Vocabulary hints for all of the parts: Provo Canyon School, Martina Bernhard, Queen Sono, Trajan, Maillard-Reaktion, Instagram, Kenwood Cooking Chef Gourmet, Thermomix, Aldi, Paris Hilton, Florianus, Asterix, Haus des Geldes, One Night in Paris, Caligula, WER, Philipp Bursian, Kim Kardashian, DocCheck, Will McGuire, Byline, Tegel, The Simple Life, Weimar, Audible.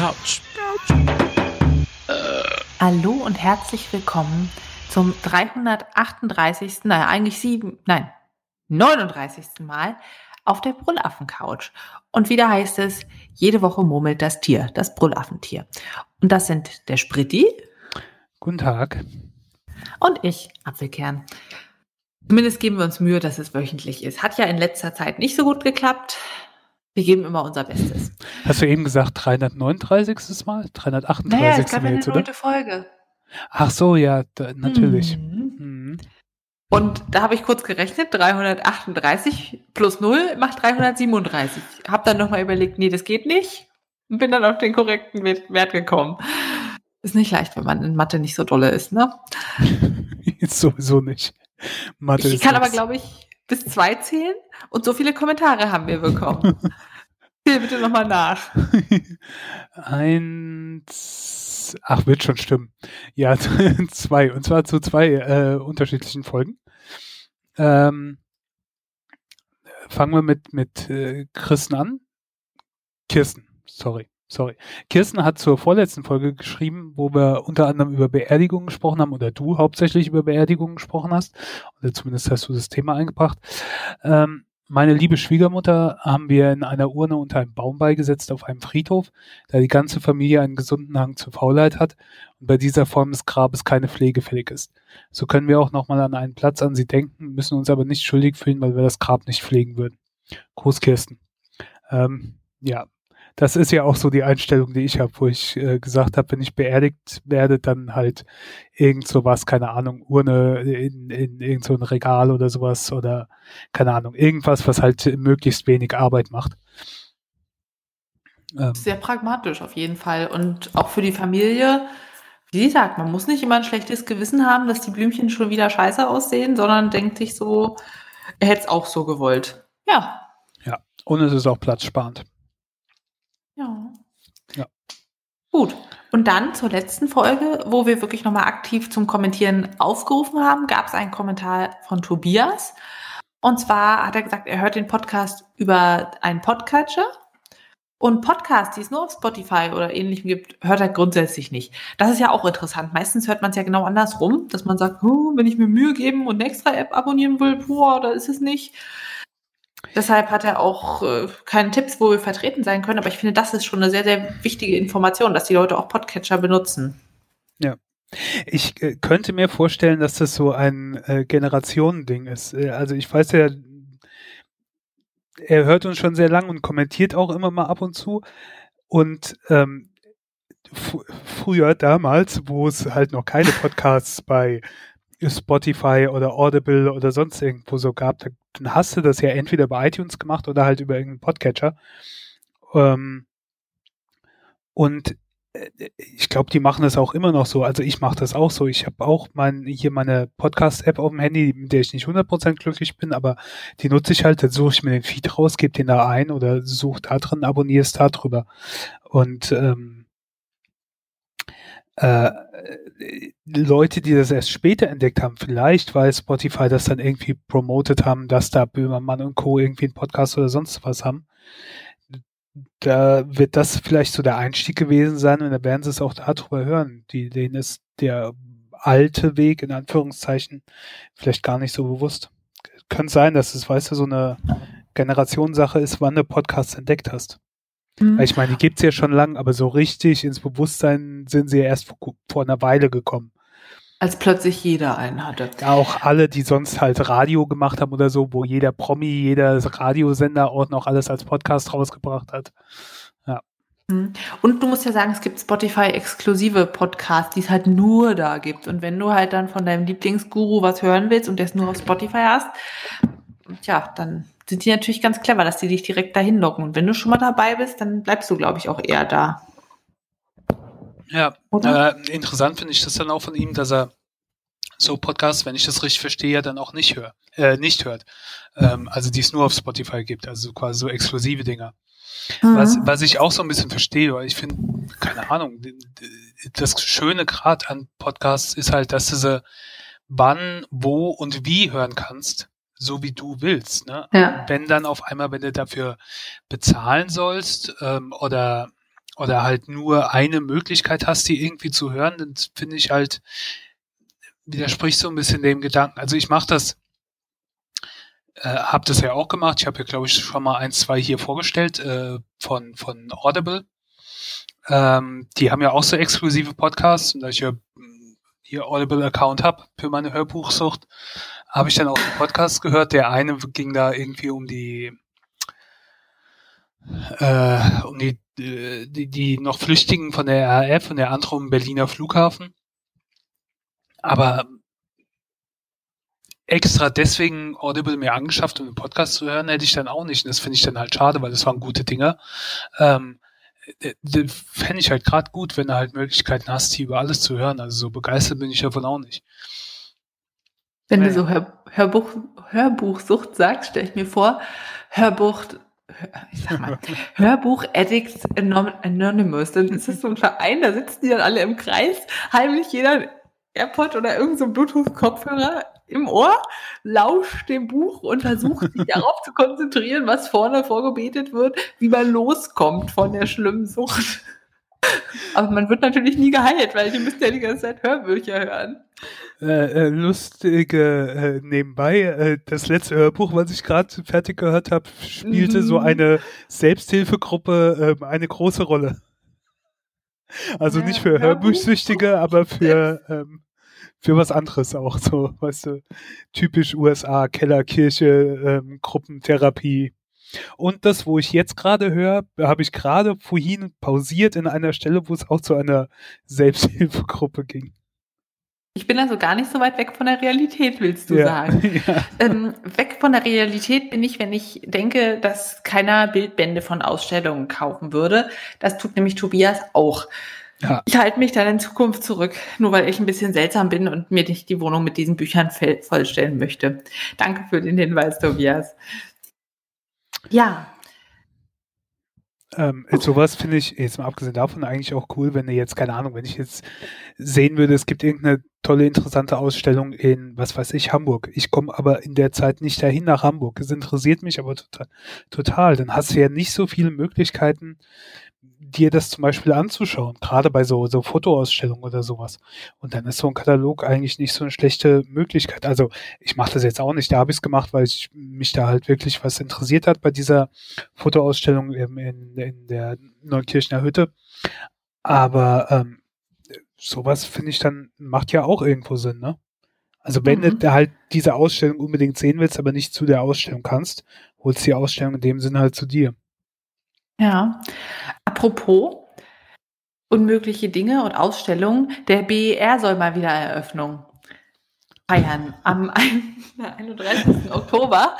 Couch. Hallo und herzlich willkommen zum 338., naja, eigentlich 39. Mal auf der Brullaffen-Couch. Und wieder heißt es, jede Woche murmelt das Tier, das Brullaffentier. Und das sind der Spritty. Guten Tag. Und ich, Apfelkern. Zumindest geben wir uns Mühe, dass es wöchentlich ist. Hat ja in letzter Zeit nicht so gut geklappt. Wir geben immer unser Bestes. Hast du eben gesagt, 339. Mal? 338. Mal naja, es gab ja eine 9. Folge. Ach so, ja, natürlich. Mhm. Und da habe ich kurz gerechnet, 338 plus 0 macht 337. Habe dann nochmal überlegt, nee, das geht nicht. Und bin dann auf den korrekten Wert gekommen. Ist nicht leicht, wenn man in Mathe nicht so dolle ist, ne? Ist sowieso nicht. Mathe ich ist kann nix. Aber, glaube ich, bis 2 zählen und so viele Kommentare haben wir bekommen. Zähl bitte nochmal nach. 1, ach, wird schon stimmen. Ja, 2. Und zwar zu 2 unterschiedlichen Folgen. Fangen wir mit Kirsten an. Kirsten. Kirsten hat zur vorletzten Folge geschrieben, wo wir unter anderem über Beerdigungen gesprochen haben, oder du hauptsächlich über Beerdigungen gesprochen hast, oder zumindest hast du das Thema eingebracht. Meine liebe Schwiegermutter haben wir in einer Urne unter einem Baum beigesetzt auf einem Friedhof, da die ganze Familie einen gesunden Hang zur Faulheit hat und bei dieser Form des Grabes keine Pflege fällig ist. So können wir auch nochmal an einen Platz an sie denken, müssen uns aber nicht schuldig fühlen, weil wir das Grab nicht pflegen würden. Gruß Kirsten. Ja. Das ist ja auch so die Einstellung, die ich habe, wo ich gesagt habe, wenn ich beerdigt werde, dann halt irgend sowas, keine Ahnung, Urne in irgend so ein Regal oder sowas oder keine Ahnung, irgendwas, was halt möglichst wenig Arbeit macht. Sehr pragmatisch auf jeden Fall und auch für die Familie, wie gesagt, man muss nicht immer ein schlechtes Gewissen haben, dass die Blümchen schon wieder scheiße aussehen, sondern denkt sich so, er hätte es auch so gewollt. Ja. Ja, und es ist auch platzsparend. Ja. Gut. Und dann zur letzten Folge, wo wir wirklich nochmal aktiv zum Kommentieren aufgerufen haben, gab es einen Kommentar von Tobias. Und zwar hat er gesagt, er hört den Podcast über einen Podcatcher. Und Podcasts, die es nur auf Spotify oder ähnlichem gibt, hört er grundsätzlich nicht. Das ist ja auch interessant. Meistens hört man es ja genau andersrum, dass man sagt, wenn ich mir Mühe geben und eine extra App abonnieren will, da ist es nicht. Deshalb hat er auch keine Tipps, wo wir vertreten sein können. Aber ich finde, das ist schon eine sehr, sehr wichtige Information, dass die Leute auch Podcatcher benutzen. Ja. Ich könnte mir vorstellen, dass das so ein Generationending ist. Also ich weiß ja, er hört uns schon sehr lang und kommentiert auch immer mal ab und zu. Und früher damals, wo es halt noch keine Podcasts bei Spotify oder Audible oder sonst irgendwo so gab, dann hast du das ja entweder bei iTunes gemacht oder halt über irgendeinen Podcatcher. Und ich glaube, die machen das auch immer noch so. Also ich mache das auch so. Ich habe auch meine Podcast-App auf dem Handy, mit der ich nicht 100% glücklich bin, aber die nutze ich halt, dann suche ich mir den Feed raus, gebe den da ein oder suche da drin, abonniere es da drüber. Und Leute, die das erst später entdeckt haben, vielleicht weil Spotify das dann irgendwie promotet haben, dass da Böhmermann und Co. irgendwie einen Podcast oder sonst was haben, da wird das vielleicht so der Einstieg gewesen sein und da werden sie es auch darüber hören. Denen ist der alte Weg, in Anführungszeichen, vielleicht gar nicht so bewusst. Könnte sein, dass es, weißt du, so eine Generationssache ist, wann du Podcasts entdeckt hast. Ich meine, die gibt es ja schon lang, aber so richtig ins Bewusstsein sind sie ja erst vor einer Weile gekommen. Als plötzlich jeder einen hatte. Ja, auch alle, die sonst halt Radio gemacht haben oder so, wo jeder Promi, jeder Radiosender auch noch alles als Podcast rausgebracht hat. Ja. Und du musst ja sagen, es gibt Spotify-exklusive Podcasts, die es halt nur da gibt. Und wenn du halt dann von deinem Lieblingsguru was hören willst und das nur auf Spotify hast, tja, dann sind die natürlich ganz clever, dass die dich direkt dahin locken. Und wenn du schon mal dabei bist, dann bleibst du, glaube ich, auch eher da. Ja, interessant finde ich das dann auch von ihm, dass er so Podcasts, wenn ich das richtig verstehe, dann auch nicht hört. Also die es nur auf Spotify gibt, also quasi so exklusive Dinger. Mhm. Was ich auch so ein bisschen verstehe, weil ich finde, keine Ahnung, das schöne Grad an Podcasts ist halt, dass du sie wann, wo und wie hören kannst, so wie du willst, ne? Ja. Wenn du dafür bezahlen sollst, oder oder halt nur eine Möglichkeit hast, die irgendwie zu hören, dann finde ich halt, widerspricht so ein bisschen dem Gedanken. Also ich mache das, habe das ja auch gemacht. Ich habe ja, glaube ich, schon mal 1, 2 hier vorgestellt von Audible. Die haben ja auch so exklusive Podcasts. Und da ich ja hier Audible-Account habe für meine Hörbuchsucht, habe ich dann auch einen Podcast gehört. Der eine ging da irgendwie um die noch Flüchtigen von der RAF und der andere um Berliner Flughafen. Aber extra deswegen Audible mir angeschafft, um einen Podcast zu hören, hätte ich dann auch nicht. Und das finde ich dann halt schade, weil das waren gute Dinger. Fände ich halt gerade gut, wenn du halt Möglichkeiten hast, hier über alles zu hören. Also so begeistert bin ich davon auch nicht. Wenn du so Hörbuchsucht sagst, stelle ich mir vor, Hörbuch Addicts Anonymous. Dann ist das so ein Verein, da sitzen die dann alle im Kreis, heimlich jeder AirPod oder irgend so ein Bluetooth-Kopfhörer im Ohr, lauscht dem Buch und versucht sich darauf zu konzentrieren, was vorne vorgebetet wird, wie man loskommt von der schlimmen Sucht. Aber man wird natürlich nie geheilt, weil die müssen ja die ganze Zeit Hörbücher hören. Lustige nebenbei, das letzte Hörbuch, was ich gerade fertig gehört habe, spielte so eine Selbsthilfegruppe eine große Rolle. Also nicht für Hörbüchsüchtige, aber für was anderes auch, so, weißt du, typisch USA, Kellerkirche, Gruppentherapie. Und das, wo ich jetzt gerade höre, habe ich gerade vorhin pausiert in einer Stelle, wo es auch zu einer Selbsthilfegruppe ging. Ich bin also gar nicht so weit weg von der Realität, willst du sagen. Ja. Weg von der Realität bin ich, wenn ich denke, dass keiner Bildbände von Ausstellungen kaufen würde. Das tut nämlich Tobias auch. Ja. Ich halte mich dann in Zukunft zurück, nur weil ich ein bisschen seltsam bin und mir nicht die Wohnung mit diesen Büchern vollstellen möchte. Danke für den Hinweis, Tobias. Ja. Sowas finde ich, jetzt mal abgesehen davon, eigentlich auch cool, wenn du jetzt, keine Ahnung, wenn ich jetzt sehen würde, es gibt irgendeine tolle, interessante Ausstellung in, was weiß ich, Hamburg. Ich komme aber in der Zeit nicht dahin nach Hamburg. Es interessiert mich aber total. Dann hast du ja nicht so viele Möglichkeiten, dir das zum Beispiel anzuschauen, gerade bei so Fotoausstellungen oder sowas. Und dann ist so ein Katalog eigentlich nicht so eine schlechte Möglichkeit. Also ich mache das jetzt auch nicht, da habe ich es gemacht, weil ich mich da halt wirklich was interessiert hat bei dieser Fotoausstellung in der Neunkirchener Hütte. Aber sowas, finde ich, dann macht ja auch irgendwo Sinn, ne? Also wenn du halt diese Ausstellung unbedingt sehen willst, aber nicht zu der Ausstellung kannst, holst die Ausstellung in dem Sinne halt zu dir. Ja, apropos unmögliche Dinge und Ausstellungen, der BER soll mal wieder Eröffnung feiern am 31. Oktober.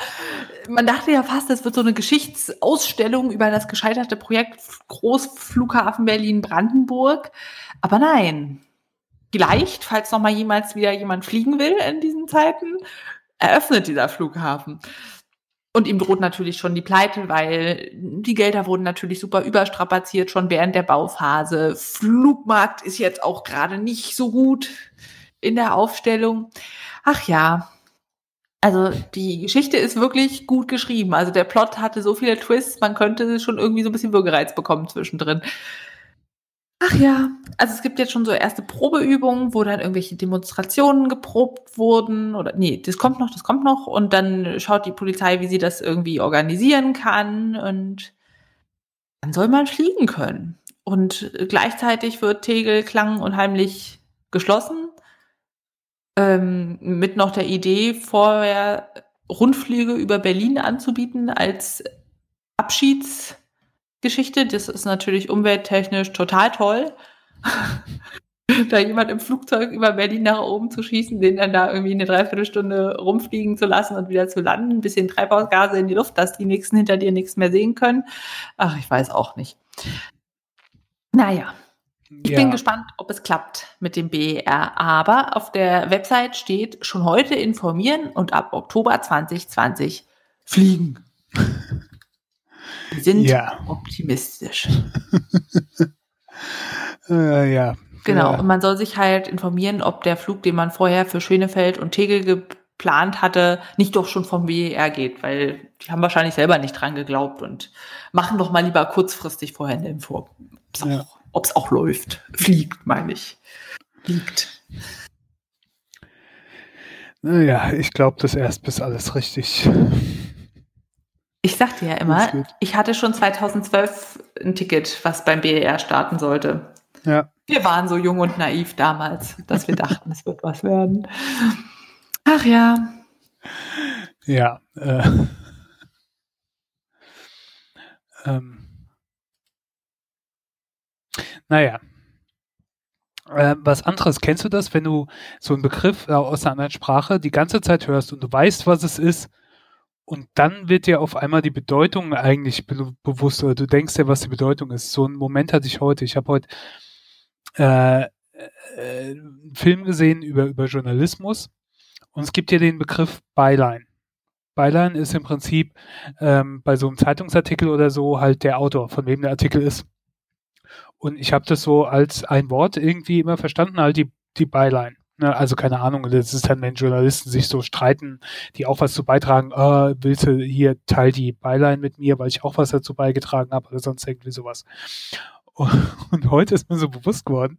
Man dachte ja fast, das wird so eine Geschichtsausstellung über das gescheiterte Projekt Großflughafen Berlin-Brandenburg, aber nein. Vielleicht, falls noch mal jemals wieder jemand fliegen will in diesen Zeiten, eröffnet dieser Flughafen. Und ihm droht natürlich schon die Pleite, weil die Gelder wurden natürlich super überstrapaziert, schon während der Bauphase. Flugmarkt ist jetzt auch gerade nicht so gut in der Aufstellung. Ach ja, also die Geschichte ist wirklich gut geschrieben. Also der Plot hatte so viele Twists, man könnte schon irgendwie so ein bisschen Würgereiz bekommen zwischendrin. Ach ja, also es gibt jetzt schon so erste Probeübungen, wo dann irgendwelche Demonstrationen geprobt wurden oder nee, das kommt noch und dann schaut die Polizei, wie sie das irgendwie organisieren kann und dann soll man fliegen können. Und gleichzeitig wird Tegel klang- und heimlich geschlossen, mit noch der Idee, vorher Rundflüge über Berlin anzubieten als Abschieds- Geschichte, das ist natürlich umwelttechnisch total toll, da jemand im Flugzeug über Berlin nach oben zu schießen, den dann da irgendwie eine Dreiviertelstunde rumfliegen zu lassen und wieder zu landen, ein bisschen Treibhausgase in die Luft, dass die Nächsten hinter dir nichts mehr sehen können. Ach, ich weiß auch nicht. Naja, ich bin gespannt, ob es klappt mit dem BER, aber auf der Website steht, schon heute informieren und ab Oktober 2020 fliegen. Wir sind optimistisch. Genau, und man soll sich halt informieren, ob der Flug, den man vorher für Schönefeld und Tegel geplant hatte, nicht doch schon vom BER geht, weil die haben wahrscheinlich selber nicht dran geglaubt und machen doch mal lieber kurzfristig vorher eine Info, ob es auch läuft. Fliegt, meine ich. Fliegt. Naja, ich glaube, das erst bis alles richtig. Ich sagte ja immer, ich hatte schon 2012 ein Ticket, was beim BER starten sollte. Ja. Wir waren so jung und naiv damals, dass wir dachten, es wird was werden. Ach ja. Ja. Naja. Was anderes, kennst du das, wenn du so einen Begriff aus einer anderen Sprache die ganze Zeit hörst und du weißt, was es ist, und dann wird dir auf einmal die Bedeutung eigentlich bewusst, oder du denkst dir, was die Bedeutung ist. So einen Moment hatte ich heute. Ich habe heute einen Film gesehen über Journalismus, und es gibt hier den Begriff Byline. Byline ist im Prinzip bei so einem Zeitungsartikel oder so halt der Autor, von wem der Artikel ist. Und ich habe das so als ein Wort irgendwie immer verstanden, halt die Byline. Also keine Ahnung, das ist dann, wenn Journalisten sich so streiten, die auch was zu beitragen, willst du hier, teil die Byline mit mir, weil ich auch was dazu beigetragen habe oder sonst irgendwie sowas. Und heute ist mir so bewusst geworden,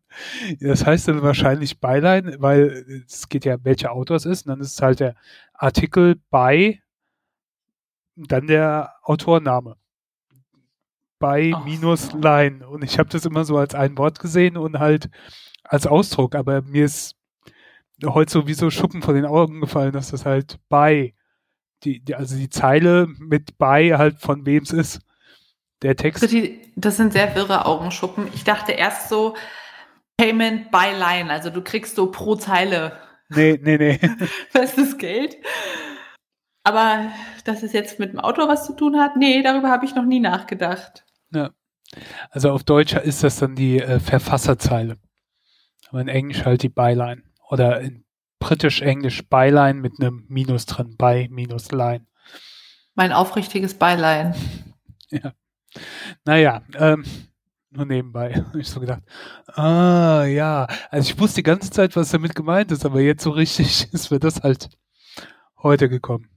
das heißt dann wahrscheinlich Byline, weil es geht ja, welcher Autor es ist, und dann ist es halt der Artikel bei, dann der Autorname. Bei minus Line. Und ich habe das immer so als ein Wort gesehen und halt als Ausdruck, aber mir ist heute so wie so Schuppen von den Augen gefallen, dass das halt bei, also die Zeile mit bei halt von wem es ist, der Text. Das sind sehr wirre Augenschuppen. Ich dachte erst so Payment by Line, also du kriegst so pro Zeile nee. festes Geld. Aber dass es jetzt mit dem Autor was zu tun hat, nee, darüber habe ich noch nie nachgedacht. Ja. Also auf Deutsch ist das dann die Verfasserzeile. Aber in Englisch halt die Byline. Oder in britisch-englisch Byline mit einem Minus drin. By minus Line. Mein aufrichtiges Byline. Ja. Naja, nur nebenbei. Habe ich so gedacht. Ah, ja. Also ich wusste die ganze Zeit, was damit gemeint ist. Aber jetzt so richtig ist mir das halt heute gekommen.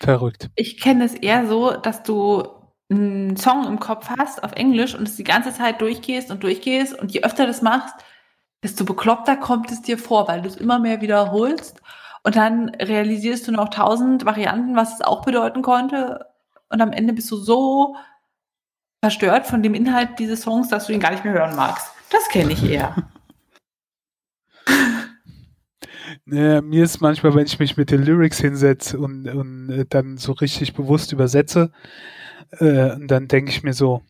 Verrückt. Ich kenne es eher so, dass du einen Song im Kopf hast auf Englisch und es die ganze Zeit durchgehst und je öfter das machst, desto bekloppter kommt es dir vor, weil du es immer mehr wiederholst und dann realisierst du noch 1000 Varianten, was es auch bedeuten konnte, und am Ende bist du so verstört von dem Inhalt dieses Songs, dass du ihn gar nicht mehr hören magst. Das kenne ich eher. Mir ist manchmal, wenn ich mich mit den Lyrics hinsetze und dann so richtig bewusst übersetze, und dann denke ich mir so,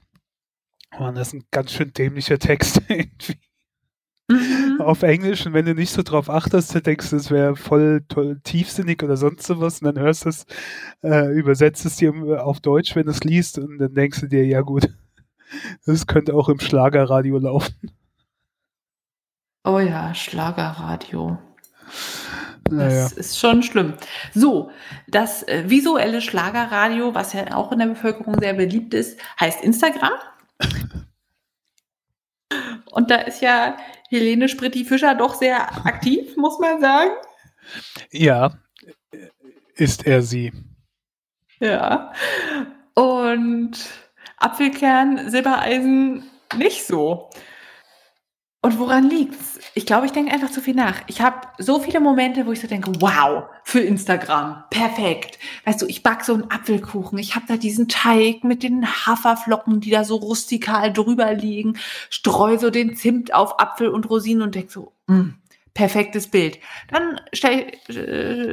Mann, das ist ein ganz schön dämlicher Text irgendwie. Mhm. Auf Englisch, und wenn du nicht so drauf achtest, dann denkst du, es wäre voll tiefsinnig oder sonst sowas, und dann hörst du es, übersetzt es dir auf Deutsch, wenn du es liest, und dann denkst du dir, ja gut, das könnte auch im Schlagerradio laufen. Oh ja, Schlagerradio. Naja. Das ist schon schlimm. So, das visuelle Schlagerradio, was ja auch in der Bevölkerung sehr beliebt ist, heißt Instagram. Und da ist ja Helene Spritty-Fischer doch sehr aktiv, muss man sagen. Ja, ist er sie. Ja. Und Apfelkern, Silbereisen nicht so. Und woran liegt's? Ich glaube, ich denke einfach zu viel nach. Ich habe so viele Momente, wo ich so denke, wow, für Instagram, perfekt. Weißt du, ich backe so einen Apfelkuchen, ich habe da diesen Teig mit den Haferflocken, die da so rustikal drüber liegen, streue so den Zimt auf Apfel und Rosinen und denke so, perfektes Bild. Dann stell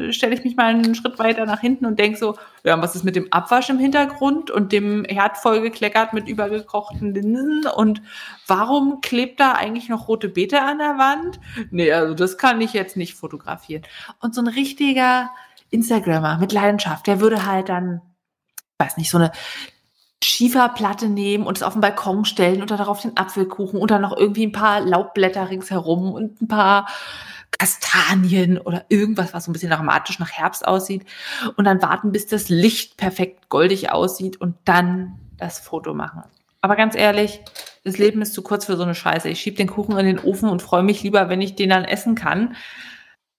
ich mich mal einen Schritt weiter nach hinten und denke so, ja, was ist mit dem Abwasch im Hintergrund und dem Herd vollgekleckert mit übergekochten Linsen, und warum klebt da eigentlich noch rote Beete an der Wand? Nee, also das kann ich jetzt nicht fotografieren. Und so ein richtiger Instagrammer mit Leidenschaft, der würde halt dann, weiß nicht, so eine Schieferplatte nehmen und es auf den Balkon stellen und dann darauf den Apfelkuchen und dann noch irgendwie ein paar Laubblätter ringsherum und ein paar Kastanien oder irgendwas, was so ein bisschen aromatisch nach Herbst aussieht, und dann warten, bis das Licht perfekt goldig aussieht und dann das Foto machen. Aber ganz ehrlich, das Leben ist zu kurz für so eine Scheiße. Ich schiebe den Kuchen in den Ofen und freue mich lieber, wenn ich den dann essen kann,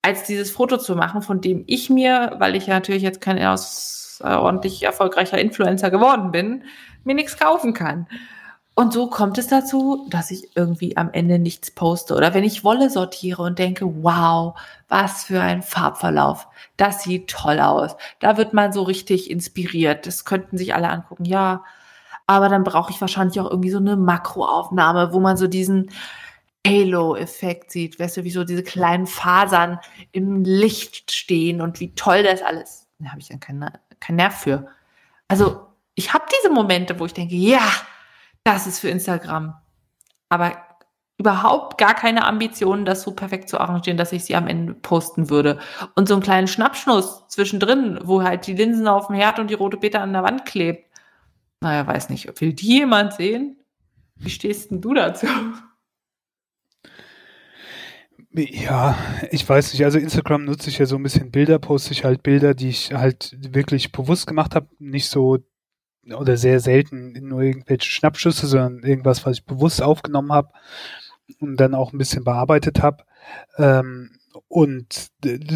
als dieses Foto zu machen, von dem ich mir, weil ich ja natürlich jetzt kein ordentlich erfolgreicher Influencer geworden bin, mir nichts kaufen kann. Und so kommt es dazu, dass ich irgendwie am Ende nichts poste. Oder wenn ich Wolle sortiere und denke, wow, was für ein Farbverlauf. Das sieht toll aus. Da wird man so richtig inspiriert. Das könnten sich alle angucken, ja. Aber dann brauche ich wahrscheinlich auch irgendwie so eine Makroaufnahme, wo man so diesen Halo-Effekt sieht. Weißt du, wie so diese kleinen Fasern im Licht stehen und wie toll das alles. Da habe ich dann keinen Nerv für. Also ich habe diese Momente, wo ich denke, ja, das ist für Instagram. Aber überhaupt gar keine Ambitionen, das so perfekt zu arrangieren, dass ich sie am Ende posten würde. Und so einen kleinen Schnappschuss zwischendrin, wo halt die Linsen auf dem Herd und die rote Beete an der Wand klebt. Naja, weiß nicht, will die jemand sehen? Wie stehst denn du dazu? Ja, ich weiß nicht. Also Instagram nutze ich ja so ein bisschen Bilder, poste ich halt Bilder, die ich halt wirklich bewusst gemacht habe. Nicht so oder sehr selten nur irgendwelche Schnappschüsse, sondern irgendwas, was ich bewusst aufgenommen habe und dann auch ein bisschen bearbeitet habe. Und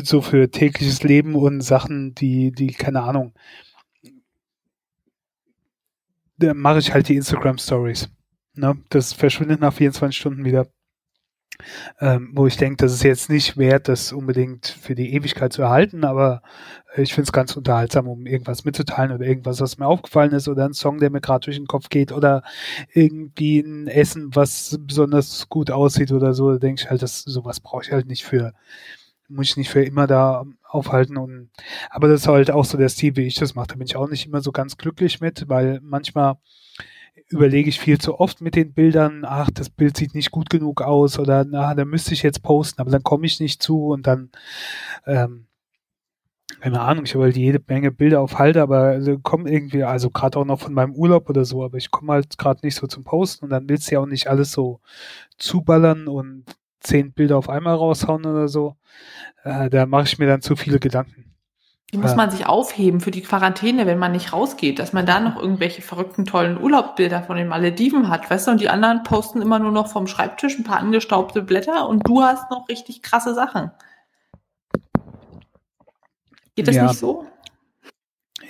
so für tägliches Leben und Sachen, die keine Ahnung, da mache ich halt die Instagram-Stories. Ne? Das verschwindet nach 24 Stunden wieder. Wo ich denke, das ist jetzt nicht wert, das unbedingt für die Ewigkeit zu erhalten, aber ich finde es ganz unterhaltsam, um irgendwas mitzuteilen oder irgendwas, was mir aufgefallen ist oder ein Song, der mir gerade durch den Kopf geht oder irgendwie ein Essen, was besonders gut aussieht oder so. Da denke ich halt, sowas brauche ich halt nicht für, muss ich nicht für immer da aufhalten. Aber das ist halt auch so der Stil, wie ich das mache. Da bin ich auch nicht immer so ganz glücklich mit, weil manchmal überlege ich viel zu oft mit den Bildern, ach, das Bild sieht nicht gut genug aus oder na, da müsste ich jetzt posten, aber dann komme ich nicht zu und dann, keine Ahnung, ich habe halt jede Menge Bilder auf Halde, aber kommen irgendwie, also gerade auch noch von meinem Urlaub oder so, aber ich komme halt gerade nicht so zum Posten und dann willst du ja auch nicht alles so zuballern und 10 Bilder auf einmal raushauen oder so, da mache ich mir dann zu viele Gedanken. Die muss man sich aufheben für die Quarantäne, wenn man nicht rausgeht, dass man da noch irgendwelche verrückten, tollen Urlaubsbilder von den Malediven hat, weißt du? Und die anderen posten immer nur noch vom Schreibtisch ein paar angestaubte Blätter und du hast noch richtig krasse Sachen. Geht das nicht so?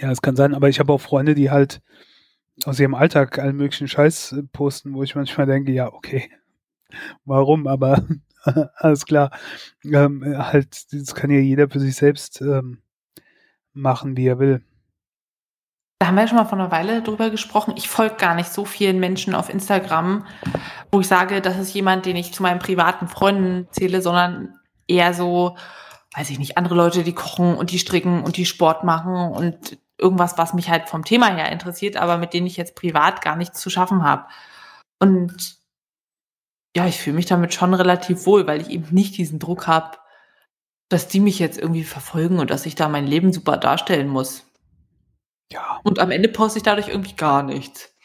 Ja, es kann sein, aber ich habe auch Freunde, die halt aus ihrem Alltag allen möglichen Scheiß posten, wo ich manchmal denke, ja, okay, warum, aber alles klar. Halt, das kann ja jeder für sich selbst machen, wie er will. Da haben wir ja schon mal vor einer Weile drüber gesprochen. Ich folge gar nicht so vielen Menschen auf Instagram, wo ich sage, das ist jemand, den ich zu meinen privaten Freunden zähle, sondern eher so, weiß ich nicht, andere Leute, die kochen und die stricken und die Sport machen und irgendwas, was mich halt vom Thema her interessiert, aber mit denen ich jetzt privat gar nichts zu schaffen habe. Und ja, ich fühle mich damit schon relativ wohl, weil ich eben nicht diesen Druck habe, dass die mich jetzt irgendwie verfolgen und dass ich da mein Leben super darstellen muss. Ja. Und am Ende poste ich dadurch irgendwie gar nichts.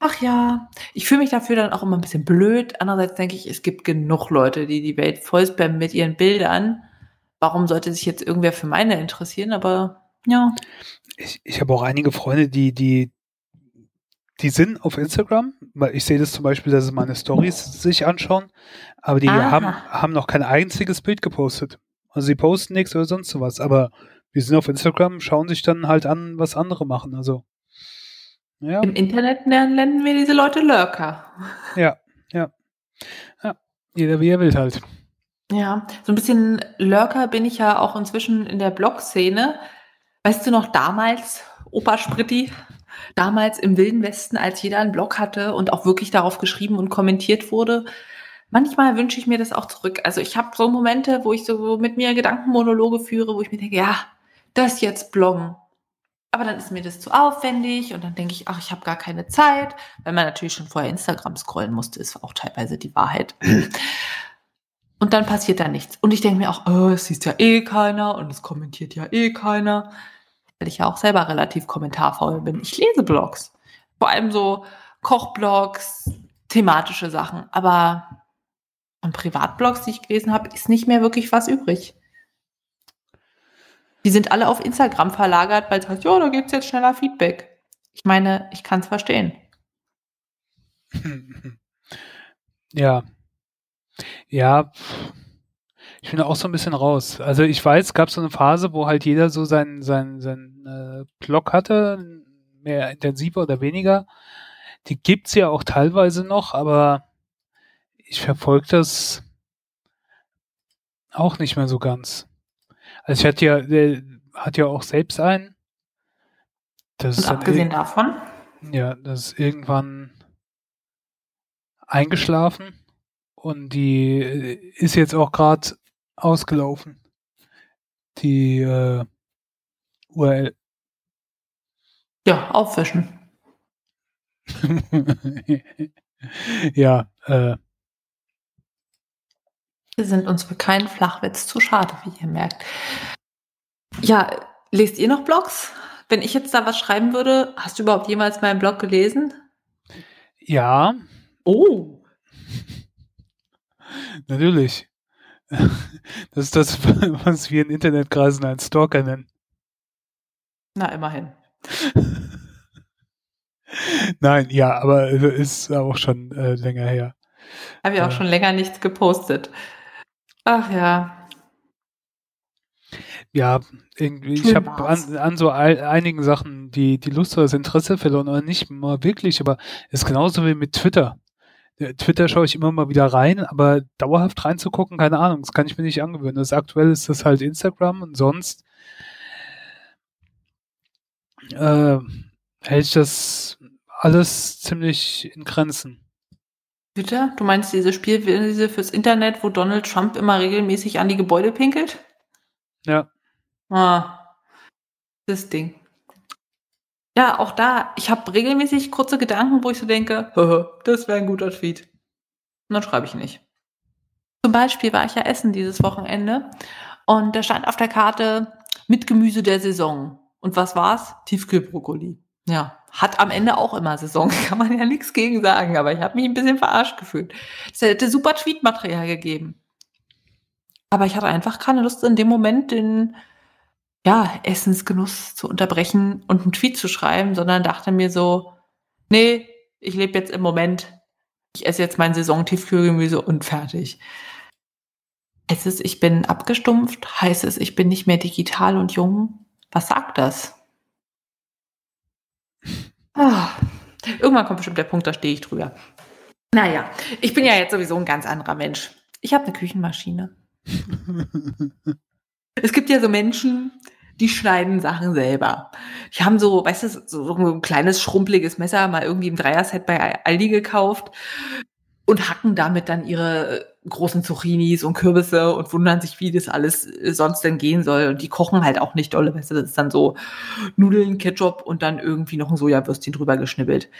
Ach ja, ich fühle mich dafür dann auch immer ein bisschen blöd. Andererseits denke ich, es gibt genug Leute, die die Welt vollspammen mit ihren Bildern. Warum sollte sich jetzt irgendwer für meine interessieren? Aber ja. Ich habe auch einige Freunde, die sind auf Instagram, weil ich sehe das zum Beispiel, dass sie meine Storys sich anschauen, aber die haben noch kein einziges Bild gepostet. Also sie posten nichts oder sonst sowas, aber wir sind auf Instagram, schauen sich dann halt an, was andere machen. Also ja. Im Internet nennen wir diese Leute Lurker. Ja. Jeder wie er will halt. Ja, so ein bisschen Lurker bin ich ja auch inzwischen in der Blog-Szene. Weißt du noch damals, Opa Spritty, damals im Wilden Westen, als jeder einen Blog hatte und auch wirklich darauf geschrieben und kommentiert wurde? Manchmal wünsche ich mir das auch zurück. Also ich habe so Momente, wo ich so mit mir Gedankenmonologe führe, wo ich mir denke, ja, das jetzt bloggen. Aber dann ist mir das zu aufwendig und dann denke ich, ach, ich habe gar keine Zeit, weil man natürlich schon vorher Instagram scrollen musste, ist auch teilweise die Wahrheit. Und dann passiert da nichts. Und ich denke mir auch, es sieht ja eh keiner und es kommentiert ja eh keiner, weil ich ja auch selber relativ kommentarfaul bin. Ich lese Blogs, vor allem so Kochblogs, thematische Sachen, aber an Privatblogs, die ich gelesen habe, ist nicht mehr wirklich was übrig. Die sind alle auf Instagram verlagert, weil es heißt, ja, da gibt es jetzt schneller Feedback. Ich meine, ich kann es verstehen. Ja. Ja. Ich bin auch so ein bisschen raus. Also ich weiß, gab es so eine Phase, wo halt jeder so seinen Blog hatte, mehr intensiver oder weniger. Die gibt's ja auch teilweise noch, aber ich verfolge das auch nicht mehr so ganz. Also ich hatte ja, der hat ja auch selbst einen. Das und abgesehen davon? Ja, das ist irgendwann eingeschlafen und die ist jetzt auch gerade ausgelaufen. Die URL. Ja, aufwischen. Ja, Wir sind uns für keinen Flachwitz zu schade, wie ihr merkt. Ja, lest ihr noch Blogs? Wenn ich jetzt da was schreiben würde, hast du überhaupt jemals meinen Blog gelesen? Ja. Oh. Natürlich. Das ist das, was wir in Internetkreisen einen Stalker nennen. Na, immerhin. Nein, ja, aber ist auch schon länger her. Haben wir auch schon länger nichts gepostet. Ach ja. Ja, irgendwie, ich habe an so einigen Sachen die Lust oder das Interesse verloren, oder nicht mal wirklich, aber es ist genauso wie mit Twitter. Twitter schaue ich immer mal wieder rein, aber dauerhaft reinzugucken, keine Ahnung, das kann ich mir nicht angewöhnen. Aktuell ist das halt Instagram und sonst hält ich das alles ziemlich in Grenzen. Bitte? Du meinst diese Spielwiese fürs Internet, wo Donald Trump immer regelmäßig an die Gebäude pinkelt? Ja. Ah, das Ding. Ja, auch da, ich habe regelmäßig kurze Gedanken, wo ich so denke, das wäre ein guter Tweet. Und dann schreibe ich nicht. Zum Beispiel war ich ja essen dieses Wochenende und da stand auf der Karte mit Gemüse der Saison. Und was war's? Tiefkühlbrokkoli. Ja, hat am Ende auch immer Saison, kann man ja nichts gegen sagen, aber ich habe mich ein bisschen verarscht gefühlt. Es hätte super Tweet-Material gegeben. Aber ich hatte einfach keine Lust, in dem Moment den Essensgenuss zu unterbrechen und einen Tweet zu schreiben, sondern dachte mir so, nee, ich lebe jetzt im Moment, ich esse jetzt mein Saison-Tiefkühlgemüse und fertig. Heißt es, ich bin abgestumpft? Heißt es, ich bin nicht mehr digital und jung? Was sagt das? Oh, irgendwann kommt bestimmt der Punkt, da stehe ich drüber. Naja, ich bin ja jetzt sowieso ein ganz anderer Mensch. Ich habe eine Küchenmaschine. Es gibt ja so Menschen, die schneiden Sachen selber. Die haben so, weißt du, so ein kleines schrumpeliges Messer mal irgendwie im Dreierset bei Aldi gekauft und hacken damit dann ihre großen Zucchinis und Kürbisse und wundern sich, wie das alles sonst denn gehen soll. Und die kochen halt auch nicht dolle. Weißt du, das ist dann so Nudeln, Ketchup und dann irgendwie noch ein Sojawürstchen drüber geschnibbelt.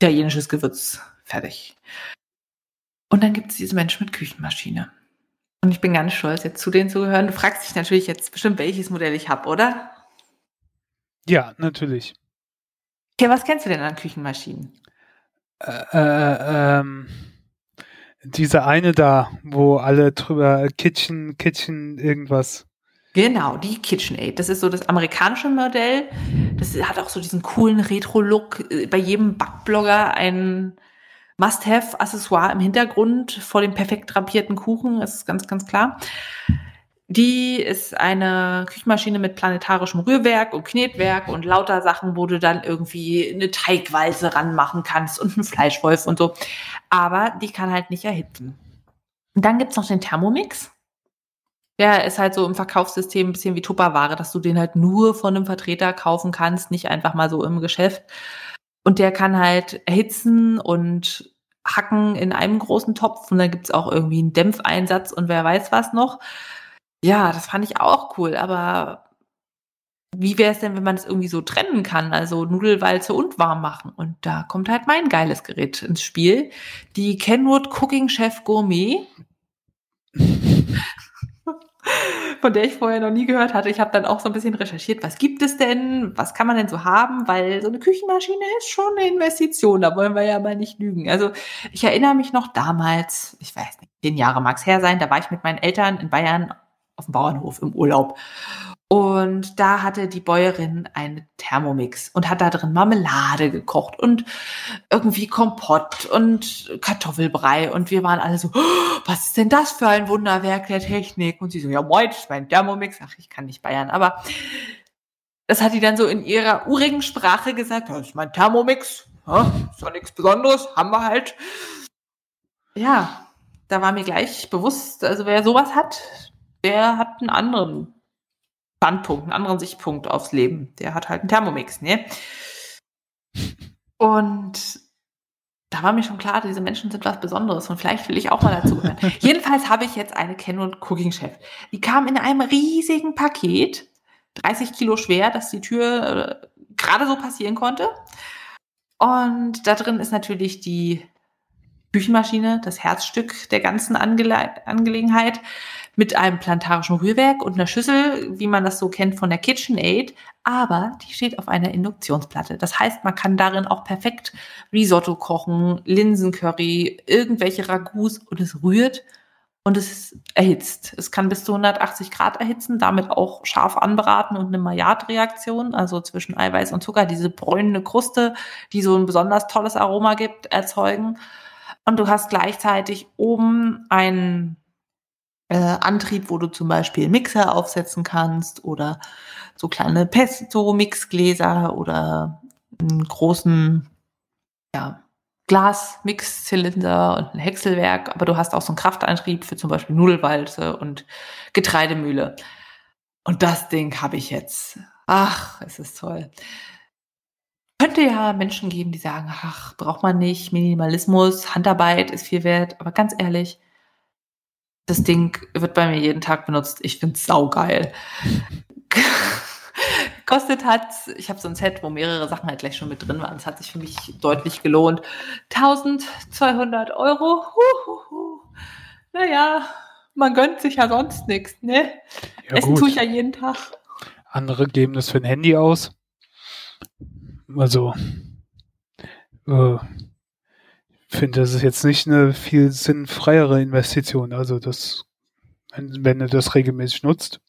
Italienisches Gewürz. Fertig. Und dann gibt es diese Menschen mit Küchenmaschine. Und ich bin ganz stolz, jetzt zu denen zu gehören. Du fragst dich natürlich jetzt bestimmt, welches Modell ich habe, oder? Ja, natürlich. Okay, was kennst du denn an Küchenmaschinen? Diese eine da, wo alle drüber Kitchen irgendwas. Genau, die KitchenAid. Das ist so das amerikanische Modell. Das hat auch so diesen coolen Retro-Look. Bei jedem Backblogger ein Must-Have-Accessoire im Hintergrund vor dem perfekt drapierten Kuchen. Das ist ganz, ganz klar. Die ist eine Küchenmaschine mit planetarischem Rührwerk und Knetwerk und lauter Sachen, wo du dann irgendwie eine Teigwalze ranmachen kannst und einen Fleischwolf und so. Aber die kann halt nicht erhitzen. Und dann gibt's noch den Thermomix. Der ist halt so im Verkaufssystem ein bisschen wie Tupperware, dass du den halt nur von einem Vertreter kaufen kannst, nicht einfach mal so im Geschäft. Und der kann halt erhitzen und hacken in einem großen Topf. Und dann gibt's auch irgendwie einen Dämpfeinsatz und wer weiß was noch. Ja, das fand ich auch cool, aber wie wäre es denn, wenn man es irgendwie so trennen kann? Also Nudelwalze und warm machen. Und da kommt halt mein geiles Gerät ins Spiel. Die Kenwood Cooking Chef Gourmet, von der ich vorher noch nie gehört hatte. Ich habe dann auch so ein bisschen recherchiert, was gibt es denn? Was kann man denn so haben? Weil so eine Küchenmaschine ist schon eine Investition, da wollen wir ja mal nicht lügen. Also ich erinnere mich noch damals, ich weiß nicht, 10 Jahre mag es her sein, da war ich mit meinen Eltern in Bayern auf dem Bauernhof im Urlaub. Und da hatte die Bäuerin einen Thermomix und hat da drin Marmelade gekocht und irgendwie Kompott und Kartoffelbrei. Und wir waren alle so, oh, was ist denn das für ein Wunderwerk der Technik? Und sie so, ja moin, das ist mein Thermomix. Ach, ich kann nicht Bayern, aber das hat die dann so in ihrer urigen Sprache gesagt, das ist mein Thermomix, ja, ist doch nichts Besonderes, haben wir halt. Ja, da war mir gleich bewusst, also wer sowas hat, der hat einen anderen Standpunkt, einen anderen Sichtpunkt aufs Leben. Der hat halt einen Thermomix, ne? Und da war mir schon klar, diese Menschen sind was Besonderes und vielleicht will ich auch mal dazugehören. Jedenfalls habe ich jetzt eine Kenwood Cooking Chef. Die kam in einem riesigen Paket, 30 Kilo schwer, dass die Tür gerade so passieren konnte. Und da drin ist natürlich die Küchenmaschine, das Herzstück der ganzen Angelegenheit, mit einem plantarischen Rührwerk und einer Schüssel, wie man das so kennt von der KitchenAid, aber die steht auf einer Induktionsplatte. Das heißt, man kann darin auch perfekt Risotto kochen, Linsencurry, irgendwelche Ragouts und es rührt und es erhitzt. Es kann bis zu 180 Grad erhitzen, damit auch scharf anbraten und eine Maillard-Reaktion, also zwischen Eiweiß und Zucker, diese bräunende Kruste, die so ein besonders tolles Aroma gibt, erzeugen. Und du hast gleichzeitig oben einen Antrieb, wo du zum Beispiel Mixer aufsetzen kannst oder so kleine Pesto-Mixgläser oder einen großen Glas-Mixzylinder und ein Häckselwerk. Aber du hast auch so einen Kraftantrieb für zum Beispiel Nudelwalze und Getreidemühle. Und das Ding habe ich jetzt. Ach, es ist toll. Könnte ja Menschen geben, die sagen, ach, braucht man nicht, Minimalismus, Handarbeit ist viel wert. Aber ganz ehrlich, das Ding wird bei mir jeden Tag benutzt. Ich finde es saugeil. Kostet hat, ich habe so ein Set, wo mehrere Sachen halt gleich schon mit drin waren. Es hat sich für mich deutlich gelohnt. 1.200 €. Naja, man gönnt sich ja sonst nichts, ne? Ja, Essen tue ich ja jeden Tag. Andere geben das für ein Handy aus. Also, ich finde, das ist jetzt nicht eine viel sinnfreiere Investition. Also, das, wenn du das regelmäßig nutzt,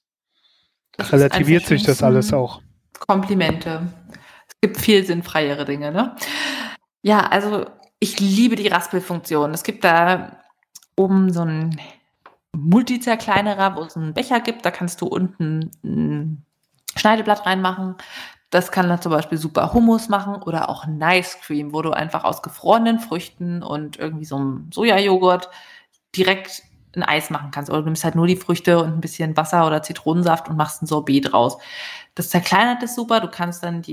das relativiert sich das alles auch. Komplimente. Es gibt viel sinnfreiere Dinge, ne? Ja, also, ich liebe die Raspelfunktion. Es gibt da oben so einen Multizerkleinerer, wo es einen Becher gibt. Da kannst du unten ein Schneideblatt reinmachen. Das kann dann zum Beispiel super Hummus machen oder auch ein Nice Cream, wo du einfach aus gefrorenen Früchten und irgendwie so einem Sojajoghurt direkt ein Eis machen kannst. Oder du nimmst halt nur die Früchte und ein bisschen Wasser oder Zitronensaft und machst ein Sorbet draus. Das zerkleinert es super. Du kannst dann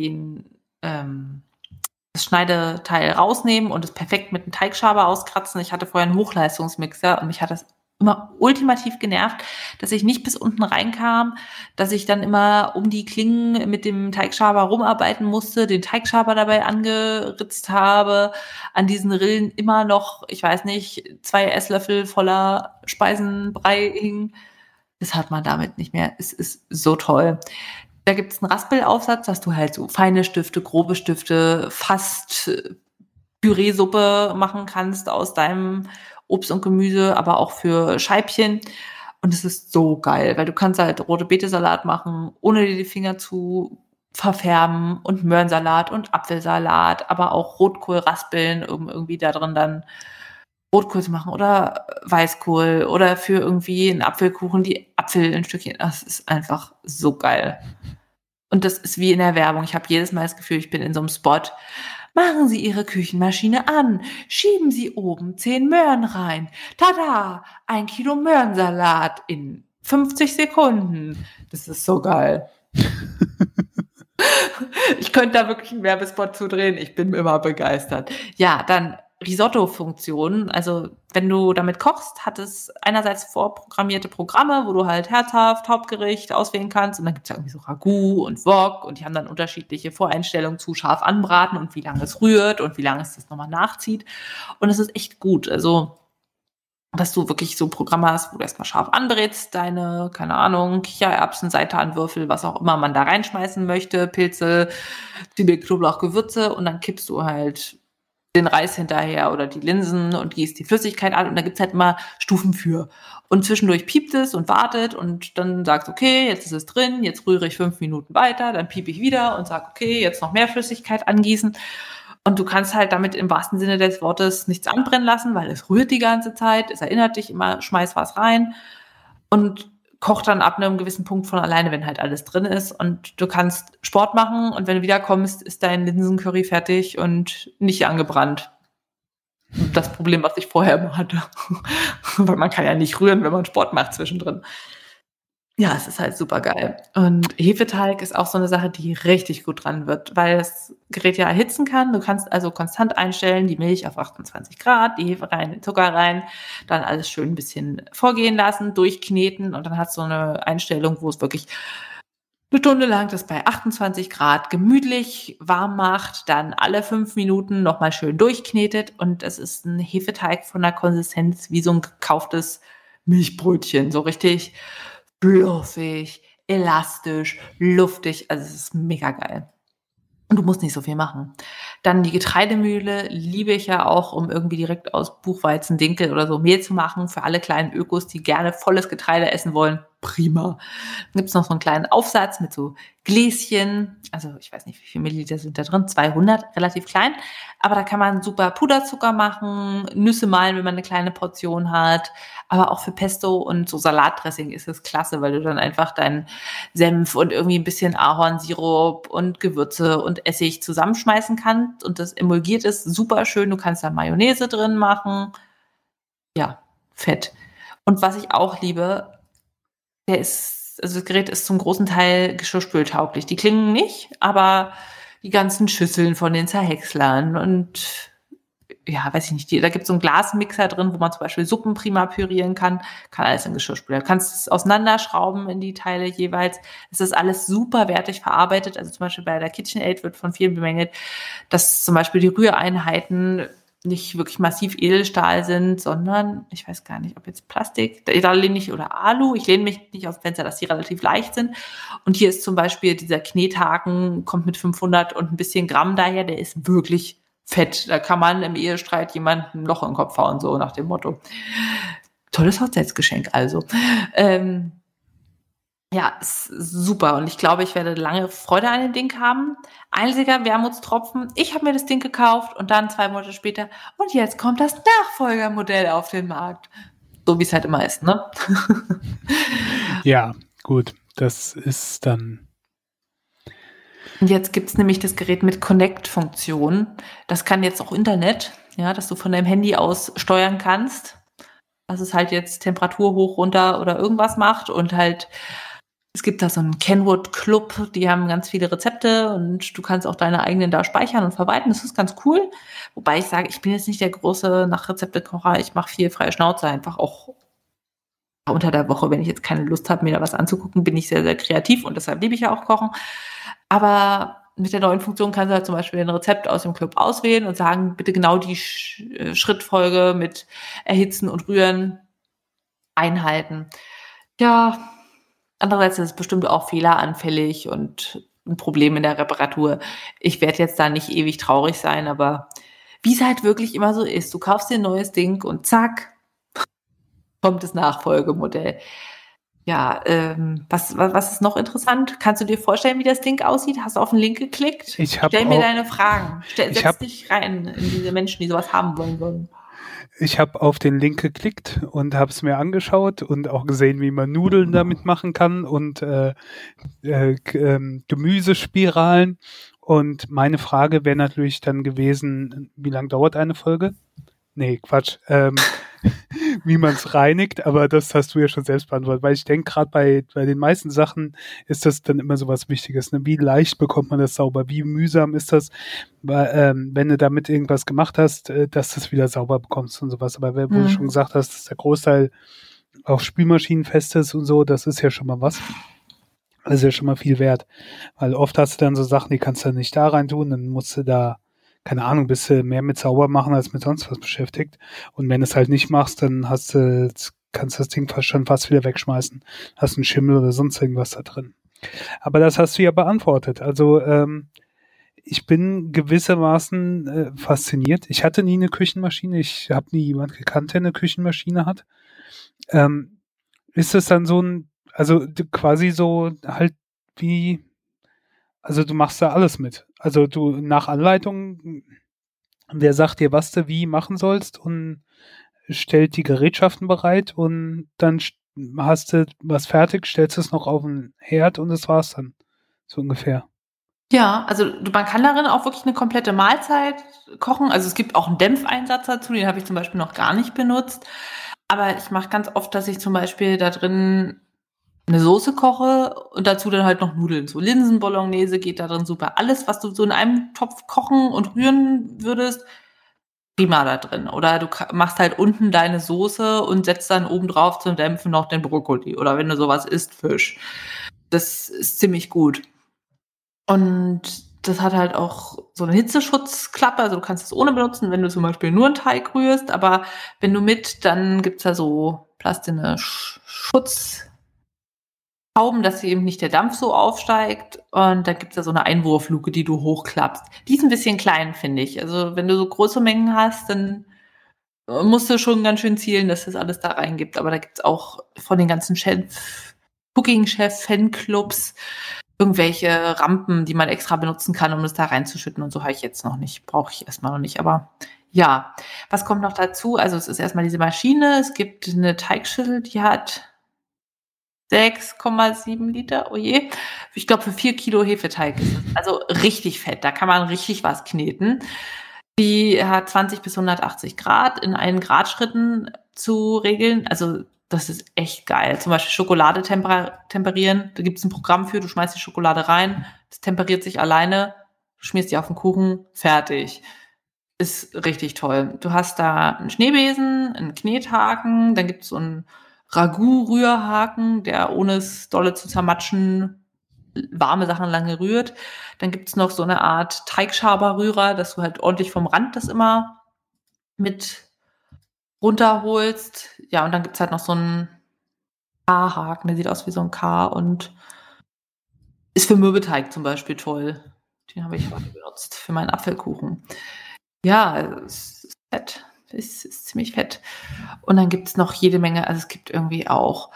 das Schneideteil rausnehmen und es perfekt mit einem Teigschaber auskratzen. Ich hatte vorher einen Hochleistungsmixer und mich hat das immer ultimativ genervt, dass ich nicht bis unten reinkam, dass ich dann immer um die Klingen mit dem Teigschaber rumarbeiten musste, den Teigschaber dabei angeritzt habe, an diesen Rillen immer noch, ich weiß nicht, 2 Esslöffel voller Speisenbrei hing. Das hat man damit nicht mehr. Es ist so toll. Da gibt es einen Raspelaufsatz, dass du halt so feine Stifte, grobe Stifte, fast Püreesuppe machen kannst aus deinem Obst und Gemüse, aber auch für Scheibchen. Und es ist so geil, weil du kannst halt rote Beete-Salat machen, ohne dir die Finger zu verfärben und Möhrensalat und Apfelsalat, aber auch Rotkohl raspeln, um irgendwie da drin dann Rotkohl zu machen oder Weißkohl oder für irgendwie einen Apfelkuchen die Apfel in Stückchen. Das ist einfach so geil. Und das ist wie in der Werbung. Ich habe jedes Mal das Gefühl, ich bin in so einem Spot. Machen Sie Ihre Küchenmaschine an, schieben Sie oben 10 Möhren rein. Tada, 1 Kilo Möhrensalat in 50 Sekunden. Das ist so geil. Ich könnte da wirklich einen Werbespot zudrehen. Ich bin immer begeistert. Ja, dann Risotto-Funktionen. Also wenn du damit kochst, hat es einerseits vorprogrammierte Programme, wo du halt herzhaft, Hauptgericht auswählen kannst und dann gibt es ja irgendwie so Ragout und Wok und die haben dann unterschiedliche Voreinstellungen zu scharf anbraten und wie lange es rührt und wie lange es das nochmal nachzieht und es ist echt gut, also dass du wirklich so Programme hast, wo du erstmal scharf anbrätst, deine, keine Ahnung, Kichererbsen, Seitanwürfel, was auch immer man da reinschmeißen möchte, Pilze, Zwiebel, Knoblauch, Gewürze und dann kippst du halt den Reis hinterher oder die Linsen und gießt die Flüssigkeit an und da gibt's halt immer Stufen für. Und zwischendurch piept es und wartet und dann sagst okay, jetzt ist es drin, jetzt rühre ich 5 Minuten weiter, dann piep ich wieder und sag okay, jetzt noch mehr Flüssigkeit angießen. Und du kannst halt damit im wahrsten Sinne des Wortes nichts anbrennen lassen, weil es rührt die ganze Zeit, es erinnert dich immer, schmeiß was rein und kocht dann ab einem gewissen Punkt von alleine, wenn halt alles drin ist und du kannst Sport machen und wenn du wiederkommst, ist dein Linsencurry fertig und nicht angebrannt. Das Problem, was ich vorher immer hatte. Weil man kann ja nicht rühren, wenn man Sport macht zwischendrin. Ja, es ist halt super geil. Und Hefeteig ist auch so eine Sache, die richtig gut dran wird, weil das Gerät ja erhitzen kann. Du kannst also konstant einstellen, die Milch auf 28 Grad, die Hefe rein, den Zucker rein, dann alles schön ein bisschen vorgehen lassen, durchkneten und dann hast du so eine Einstellung, wo es wirklich eine Stunde lang das bei 28 Grad gemütlich warm macht, dann alle 5 Minuten nochmal schön durchknetet und es ist ein Hefeteig von der Konsistenz wie so ein gekauftes Milchbrötchen, so richtig fluffig, elastisch, luftig, also es ist mega geil. Und du musst nicht so viel machen. Dann die Getreidemühle liebe ich ja auch, um irgendwie direkt aus Buchweizen, Dinkel oder so Mehl zu machen. Für alle kleinen Ökos, die gerne volles Getreide essen wollen, prima. Dann gibt es noch so einen kleinen Aufsatz mit so Gläschen. Also ich weiß nicht, wie viele Milliliter sind da drin. 200, relativ klein. Aber da kann man super Puderzucker machen, Nüsse mahlen, wenn man eine kleine Portion hat. Aber auch für Pesto und so Salatdressing ist es klasse, weil du dann einfach deinen Senf und irgendwie ein bisschen Ahornsirup und Gewürze und Essig zusammenschmeißen kannst. Und das emulgiert ist super schön. Du kannst da Mayonnaise drin machen. Ja, fett. Und was ich auch liebe, das Gerät ist zum großen Teil geschirrspültauglich. Die Klingen nicht, aber die ganzen Schüsseln von den Zerhäckslern und ja, weiß ich nicht, da gibt es so einen Glasmixer drin, wo man zum Beispiel Suppen prima pürieren kann alles in Geschirrspüler. Du kannst es auseinanderschrauben in die Teile jeweils. Es ist alles super wertig verarbeitet. Also zum Beispiel bei der KitchenAid wird von vielen bemängelt, dass zum Beispiel die Rühreinheiten nicht wirklich massiv Edelstahl sind, sondern, ich weiß gar nicht, ob jetzt Plastik, da lehne ich, oder Alu, ich lehne mich nicht aufs Fenster, dass die relativ leicht sind. Und hier ist zum Beispiel dieser Knethaken, kommt mit 500 und ein bisschen Gramm daher, der ist wirklich fett. Da kann man im Ehestreit jemandem ein Loch in den Kopf hauen, so nach dem Motto. Tolles Hochzeitsgeschenk also. Ja, ist super und ich glaube, ich werde lange Freude an dem Ding haben. Einziger Wermutstropfen, ich habe mir das Ding gekauft und dann 2 Monate später und jetzt kommt das Nachfolgermodell auf den Markt. So wie es halt immer ist, ne? Ja, gut, das ist dann... Und jetzt gibt's nämlich das Gerät mit Connect-Funktion. Das kann jetzt auch Internet, ja, dass du von deinem Handy aus steuern kannst, dass es halt jetzt Temperatur hoch, runter oder irgendwas macht und halt... Es gibt da so einen Kenwood Club, die haben ganz viele Rezepte und du kannst auch deine eigenen da speichern und verwalten. Das ist ganz cool. Wobei ich sage, ich bin jetzt nicht der große nach Rezeptekocher. Ich mache viel freie Schnauze, einfach auch unter der Woche, wenn ich jetzt keine Lust habe, mir da was anzugucken, bin ich sehr, sehr kreativ und deshalb liebe ich ja auch Kochen. Aber mit der neuen Funktion kannst du halt zum Beispiel ein Rezept aus dem Club auswählen und sagen, bitte genau die Schrittfolge mit Erhitzen und Rühren einhalten. Ja, andererseits ist es bestimmt auch fehleranfällig und ein Problem in der Reparatur. Ich werde jetzt da nicht ewig traurig sein, aber wie es halt wirklich immer so ist, du kaufst dir ein neues Ding und zack, kommt das Nachfolgemodell. Ja, was ist noch interessant? Kannst du dir vorstellen, wie das Ding aussieht? Hast du auf den Link geklickt? Stell mir deine Fragen. Setz dich rein in diese Menschen, die sowas haben wollen. Ich habe auf den Link geklickt und habe es mir angeschaut und auch gesehen, wie man Nudeln damit machen kann und Gemüsespiralen. Und meine Frage wäre natürlich dann gewesen, wie lange dauert eine Folge? Nee, Quatsch. Wie man es reinigt, aber das hast du ja schon selbst beantwortet, weil ich denke, gerade bei den meisten Sachen ist das dann immer so was Wichtiges. Ne? Wie leicht bekommt man das sauber? Wie mühsam ist das, wenn du damit irgendwas gemacht hast, dass du es wieder sauber bekommst und sowas. Aber wo du schon gesagt hast, dass der Großteil auf Spülmaschinen fest ist und so, das ist ja schon mal was. Das ist ja schon mal viel wert. Weil oft hast du dann so Sachen, die kannst du nicht da rein tun, dann musst du da keine Ahnung, bist du mehr mit sauber machen, als mit sonst was beschäftigt. Und wenn du es halt nicht machst, dann kannst du das Ding schon fast wieder wegschmeißen. Hast einen Schimmel oder sonst irgendwas da drin. Aber das hast du ja beantwortet. Also ich bin gewissermaßen fasziniert. Ich hatte nie eine Küchenmaschine. Ich habe nie jemand gekannt, der eine Küchenmaschine hat. Ist das dann so ein, also quasi so halt wie, also du machst da alles mit. Also du nach Anleitung, der sagt dir, was du wie machen sollst und stellt die Gerätschaften bereit und dann hast du was fertig, stellst es noch auf den Herd und das war's dann. So ungefähr. Ja, also man kann darin auch wirklich eine komplette Mahlzeit kochen. Also es gibt auch einen Dämpfeinsatz dazu, den habe ich zum Beispiel noch gar nicht benutzt. Aber ich mache ganz oft, dass ich zum Beispiel da drin eine Soße koche und dazu dann halt noch Nudeln. So Linsenbolognese geht da drin super. Alles, was du so in einem Topf kochen und rühren würdest, prima da drin. Oder du machst halt unten deine Soße und setzt dann oben drauf zum Dämpfen noch den Brokkoli. Oder wenn du sowas isst, Fisch. Das ist ziemlich gut. Und das hat halt auch so eine Hitzeschutzklappe, also du kannst es ohne benutzen, wenn du zum Beispiel nur einen Teig rührst, aber wenn du mit, dann gibt's da so plastine Schutzhauben, dass eben nicht der Dampf so aufsteigt, und dann gibt's da so eine Einwurfluke, die du hochklappst. Die ist ein bisschen klein, finde ich. Also wenn du so große Mengen hast, dann musst du schon ganz schön zielen, dass das alles da reingibt, aber da gibt's auch von den ganzen Cooking-Chef-Fanclubs irgendwelche Rampen, die man extra benutzen kann, um das da reinzuschütten, und so habe ich jetzt noch nicht. Brauche ich erstmal noch nicht, aber ja. Was kommt noch dazu? Also es ist erstmal diese Maschine, es gibt eine Teigschüssel, die hat 6,7 Liter, oje. Ich glaube, für 4 Kilo Hefeteig ist es. Also richtig fett, da kann man richtig was kneten. Die hat 20 bis 180 Grad in 1-Grad-Schritten zu regeln, also das ist echt geil. Zum Beispiel Schokolade temperieren. Da gibt es ein Programm für. Du schmeißt die Schokolade rein, das temperiert sich alleine, schmierst die auf den Kuchen, fertig. Ist richtig toll. Du hast da einen Schneebesen, einen Knethaken, dann gibt es so einen Ragout-Rührhaken, der ohne es dolle zu zermatschen warme Sachen lange rührt. Dann gibt es noch so eine Art Teigschaberrührer, dass du halt ordentlich vom Rand das immer mit runterholst. Ja, und dann gibt's halt noch so einen K-Haken, der sieht aus wie so ein K und ist für Mürbeteig zum Beispiel toll. Den habe ich heute benutzt für meinen Apfelkuchen. Ja, es ist fett. Es ist ziemlich fett. Und dann gibt's noch jede Menge, also es gibt irgendwie auch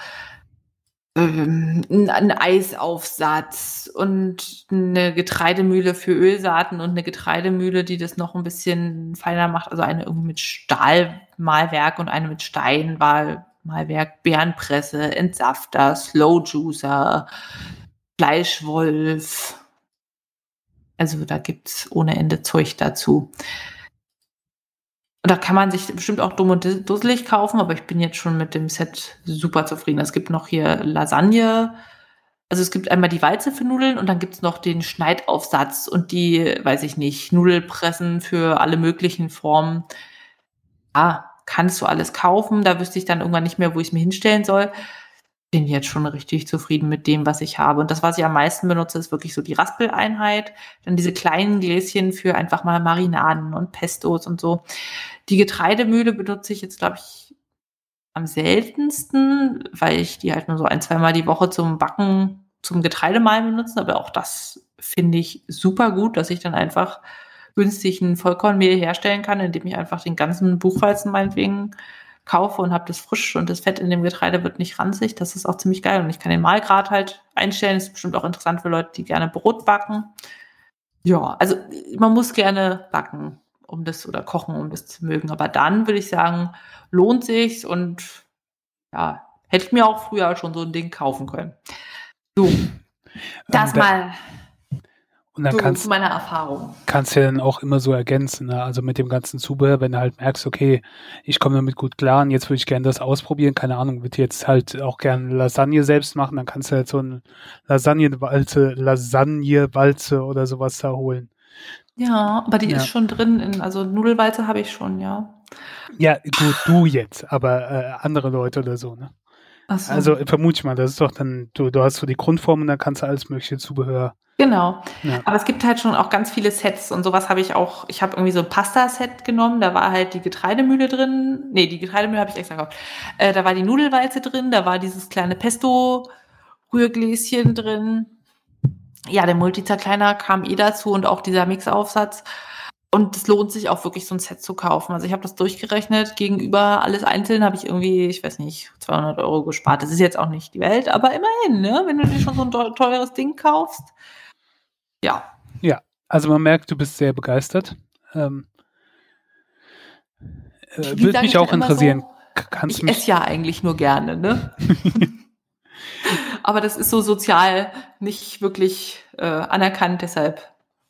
einen Eisaufsatz und eine Getreidemühle für Ölsaaten und eine Getreidemühle, die das noch ein bisschen feiner macht. Also eine irgendwie mit Stahlmalwerk und eine mit Steinmalwerk, Beerenpresse, Entsafter, Slow Juicer, Fleischwolf. Also da gibt's ohne Ende Zeug dazu. Und da kann man sich bestimmt auch dumm und dusselig kaufen, aber ich bin jetzt schon mit dem Set super zufrieden. Es gibt noch hier Lasagne, also es gibt einmal die Walze für Nudeln und dann gibt es noch den Schneidaufsatz und die, weiß ich nicht, Nudelpressen für alle möglichen Formen. Ja, kannst du alles kaufen, da wüsste ich dann irgendwann nicht mehr, wo ich es mir hinstellen soll. Bin jetzt schon richtig zufrieden mit dem, was ich habe. Und das, was ich am meisten benutze, ist wirklich so die Raspeleinheit. Dann diese kleinen Gläschen für einfach mal Marinaden und Pestos und so. Die Getreidemühle benutze ich jetzt, glaube ich, am seltensten, weil ich die halt nur so 1-2 Mal die Woche zum Backen, zum Getreidemahlen benutze. Aber auch das finde ich super gut, dass ich dann einfach günstig ein Vollkornmehl herstellen kann, indem ich einfach den ganzen Buchweizen meinetwegen kaufe und habe das frisch und das Fett in dem Getreide wird nicht ranzig. Das ist auch ziemlich geil und ich kann den Mahlgrad halt einstellen. Das ist bestimmt auch interessant für Leute, die gerne Brot backen. Ja, also man muss gerne backen, um das oder kochen, um das zu mögen. Aber dann würde ich sagen, lohnt sich's und ja, hätte ich mir auch früher schon so ein Ding kaufen können. So, das mal. Und dann kannst, zu meiner Erfahrung. Kannst du ja dann auch immer so ergänzen, ne? Also mit dem ganzen Zubehör, wenn du halt merkst, okay, ich komme damit gut klar und jetzt würde ich gerne das ausprobieren, keine Ahnung, würde jetzt halt auch gerne Lasagne selbst machen, dann kannst du halt so eine Lasagne-Walze oder sowas da holen. Ja, aber die ist schon drin, also Nudelwalze habe ich schon, ja. Ja, du jetzt, aber andere Leute oder so, ne? Ach so. Also vermute ich mal, das ist doch dann, du hast so die Grundform und dann kannst du alles mögliche Zubehör. Genau, ja. Aber es gibt halt schon auch ganz viele Sets und sowas habe ich auch, ich habe irgendwie so ein Pasta-Set genommen, da war halt die Getreidemühle drin, nee, die Getreidemühle habe ich extra gekauft, da war die Nudelwalze drin, da war dieses kleine Pesto-Rührgläschen drin, ja, der Multizerkleiner kam eh dazu und auch dieser Mixaufsatz. Und es lohnt sich auch wirklich, so ein Set zu kaufen. Also ich habe das durchgerechnet. Gegenüber alles einzeln habe ich irgendwie, ich weiß nicht, 200 Euro gespart. Das ist jetzt auch nicht die Welt, aber immerhin, ne? Wenn du dir schon so ein teures Ding kaufst. Ja. Ja, also man merkt, du bist sehr begeistert. Würde mich auch interessieren. So, ich esse ja eigentlich nur gerne, ne? Aber das ist so sozial nicht wirklich anerkannt, deshalb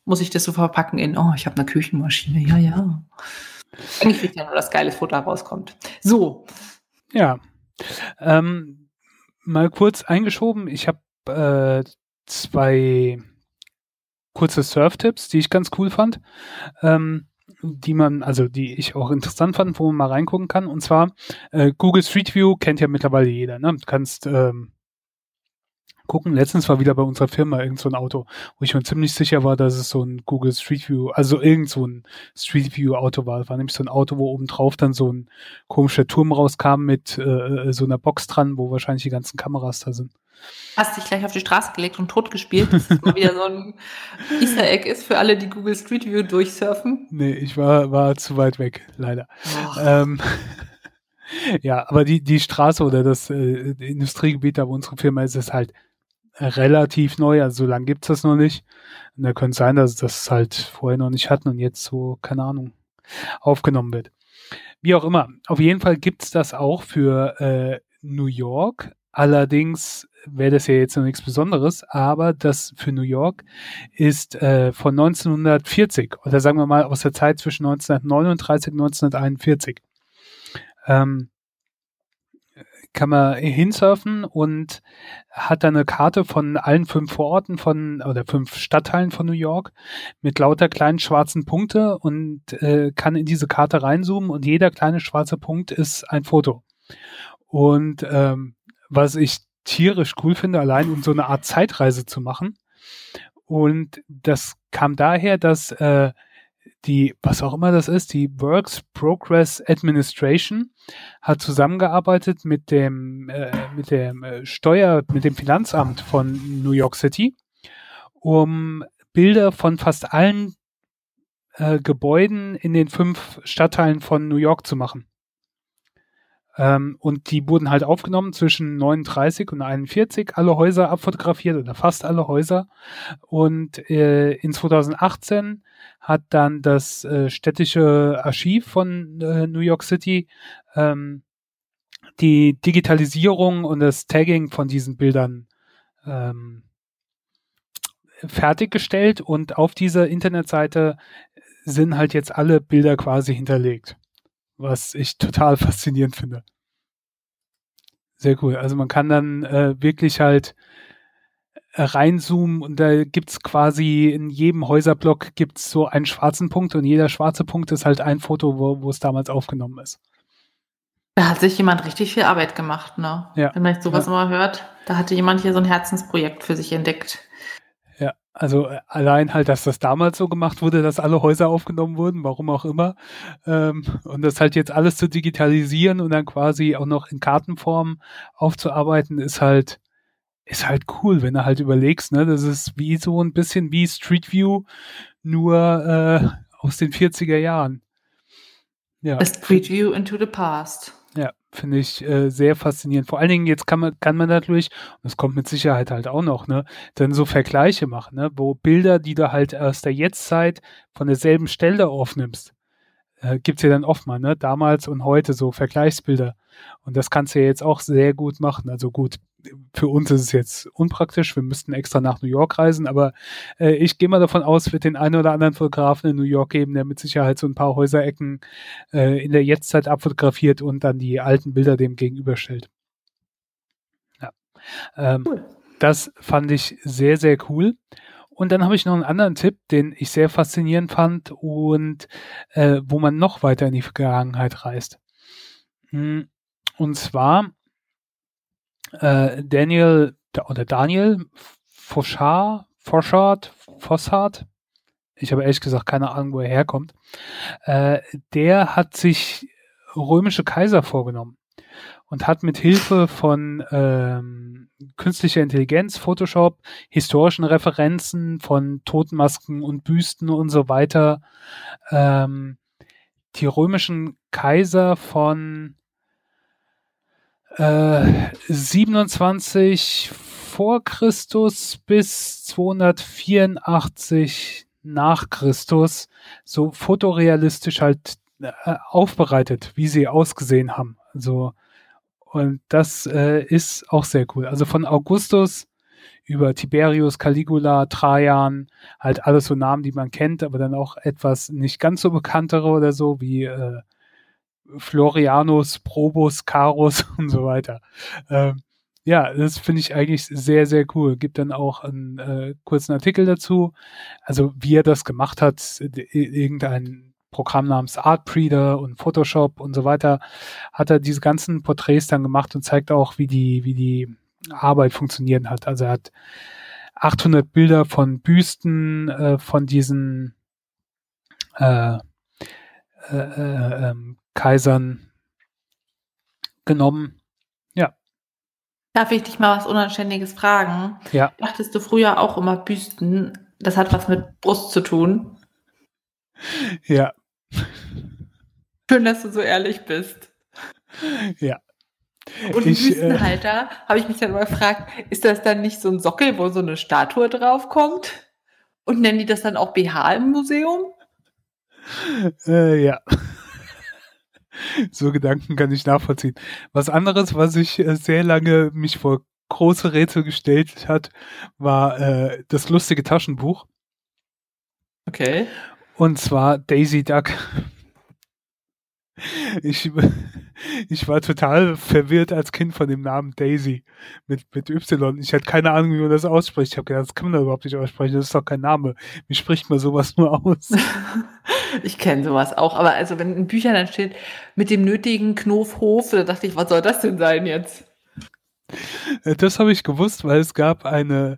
muss ich das so verpacken in, oh, ich habe eine Küchenmaschine, ja, ja. Eigentlich will ich ja nur, dass geiles Futter rauskommt. So. Ja. Mal kurz eingeschoben, ich habe 2 kurze Surf-Tipps, die ich ganz cool fand, die ich auch interessant fand, wo man mal reingucken kann. Und zwar Google Street View kennt ja mittlerweile jeder, ne? Du kannst gucken. Letztens war wieder bei unserer Firma irgend so ein Auto, wo ich mir ziemlich sicher war, dass es so ein Google Street View, also irgend so ein Street View Auto war. Das war nämlich so ein Auto, wo obendrauf dann so ein komischer Turm rauskam mit so einer Box dran, wo wahrscheinlich die ganzen Kameras da sind. Hast dich gleich auf die Straße gelegt und totgespielt, dass es mal wieder so ein Easter Egg ist für alle, die Google Street View durchsurfen? Nee, ich war zu weit weg, leider. Ja, aber die Straße oder das Industriegebiet da, wo unsere Firma ist, ist halt relativ neu, also so lange gibt es das noch nicht. Und da könnte es sein, dass das halt vorher noch nicht hatten und jetzt so, keine Ahnung, aufgenommen wird. Wie auch immer, auf jeden Fall gibt es das auch für New York. Allerdings wäre das ja jetzt noch nichts Besonderes, aber das für New York ist von 1940 oder sagen wir mal aus der Zeit zwischen 1939 und 1941. Kann man hinsurfen und hat dann eine Karte von allen 5 Vororten oder 5 Stadtteilen von New York mit lauter kleinen schwarzen Punkte und kann in diese Karte reinzoomen und jeder kleine schwarze Punkt ist ein Foto. Und was ich tierisch cool finde, allein um so eine Art Zeitreise zu machen. Und das kam daher, dass die, was auch immer das ist, die Works Progress Administration hat zusammengearbeitet mit dem Finanzamt von New York City, um Bilder von fast allen Gebäuden in den 5 Stadtteilen von New York zu machen. Und die wurden halt aufgenommen zwischen 39 und 41, alle Häuser abfotografiert oder fast alle Häuser. Und in 2018 hat dann das städtische Archiv von New York City die Digitalisierung und das Tagging von diesen Bildern fertiggestellt. Und auf dieser Internetseite sind halt jetzt alle Bilder quasi hinterlegt. Was ich total faszinierend finde. Sehr cool. Also man kann dann wirklich halt reinzoomen und da gibt es quasi in jedem Häuserblock gibt es so einen schwarzen Punkt und jeder schwarze Punkt ist halt ein Foto, wo es damals aufgenommen ist. Da hat sich jemand richtig viel Arbeit gemacht, ne? Ja. Wenn man jetzt sowas immer hört, da hatte jemand hier so ein Herzensprojekt für sich entdeckt. Ja, also allein halt, dass das damals so gemacht wurde, dass alle Häuser aufgenommen wurden, warum auch immer. Und das halt jetzt alles zu digitalisieren und dann quasi auch noch in Kartenform aufzuarbeiten, ist halt cool, wenn du halt überlegst, ne? Das ist wie so ein bisschen wie Street View, nur aus den 40er Jahren. Ja. A Street View into the past. Ja, finde ich sehr faszinierend. Vor allen Dingen, jetzt kann man natürlich, und das kommt mit Sicherheit halt auch noch, ne, dann so Vergleiche machen, ne, wo Bilder, die du halt aus der Jetztzeit von derselben Stelle aufnimmst, gibt es ja dann oft mal, ne, damals und heute so Vergleichsbilder. Und das kannst du ja jetzt auch sehr gut machen. Also gut, für uns ist es jetzt unpraktisch, wir müssten extra nach New York reisen, aber ich gehe mal davon aus, wird den einen oder anderen Fotografen in New York geben, der mit Sicherheit so ein paar Häuserecken in der Jetztzeit abfotografiert und dann die alten Bilder dem gegenüberstellt. Ja. Cool. Das fand ich sehr, sehr cool. Und dann habe ich noch einen anderen Tipp, den ich sehr faszinierend fand und wo man noch weiter in die Vergangenheit reist. Und zwar Daniel Fossard, ich habe ehrlich gesagt keine Ahnung, wo er herkommt, der hat sich römische Kaiser vorgenommen. und hat mit Hilfe von künstlicher Intelligenz, Photoshop, historischen Referenzen von Totenmasken und Büsten und so weiter die römischen Kaiser von 27 vor Christus bis 284 nach Christus so fotorealistisch halt aufbereitet, wie sie ausgesehen haben. Also, und das ist auch sehr cool. Also von Augustus über Tiberius, Caligula, Trajan, halt alles so Namen, die man kennt, aber dann auch etwas nicht ganz so bekanntere oder so, wie Florianus, Probus, Carus und so weiter. Ja, das finde ich eigentlich sehr, sehr cool. Gibt dann auch einen kurzen Artikel dazu. Also wie er das gemacht hat, irgendein Programm namens Artbreeder und Photoshop und so weiter, hat er diese ganzen Porträts dann gemacht und zeigt auch, wie die Arbeit funktionieren hat. Also er hat 800 Bilder von Büsten, von diesen Kaisern genommen. Ja. Darf ich dich mal was Unanständiges fragen? Ja. Dachtest du früher auch immer Büsten? Das hat was mit Brust zu tun. Ja. Schön, dass du so ehrlich bist. Ja. Und ich, Büstenhalter, habe ich mich dann mal gefragt, ist das dann nicht so ein Sockel, wo so eine Statue draufkommt? Und nennen die das dann auch BH im Museum? Ja. So Gedanken kann ich nachvollziehen. Was anderes, was ich sehr lange mich vor große Rätsel gestellt hat, war das lustige Taschenbuch. Okay. Und zwar Daisy Duck. Ich war total verwirrt als Kind von dem Namen Daisy mit Y. Ich hatte keine Ahnung, wie man das ausspricht. Ich habe gedacht, das kann man da überhaupt nicht aussprechen. Das ist doch kein Name. Wie spricht man sowas nur aus? Ich kenne sowas auch. Aber also wenn in Büchern dann steht, mit dem nötigen Knofhof, da dachte ich, was soll das denn sein jetzt? Das habe ich gewusst, weil es gab eine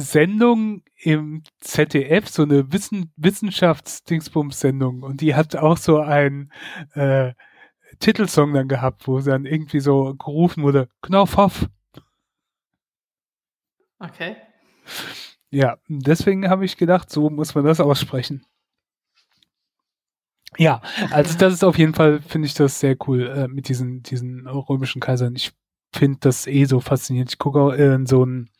Sendung im ZDF, so eine Wissenschaftsdingsbums-Sendung, und die hat auch so einen Titelsong dann gehabt, wo dann irgendwie so gerufen wurde, Knopfhoff. Okay. Ja, deswegen habe ich gedacht, so muss man das aussprechen. Ja, also das ist auf jeden Fall, finde ich das sehr cool mit diesen römischen Kaisern. Ich finde das so faszinierend. Ich gucke auch in so ein,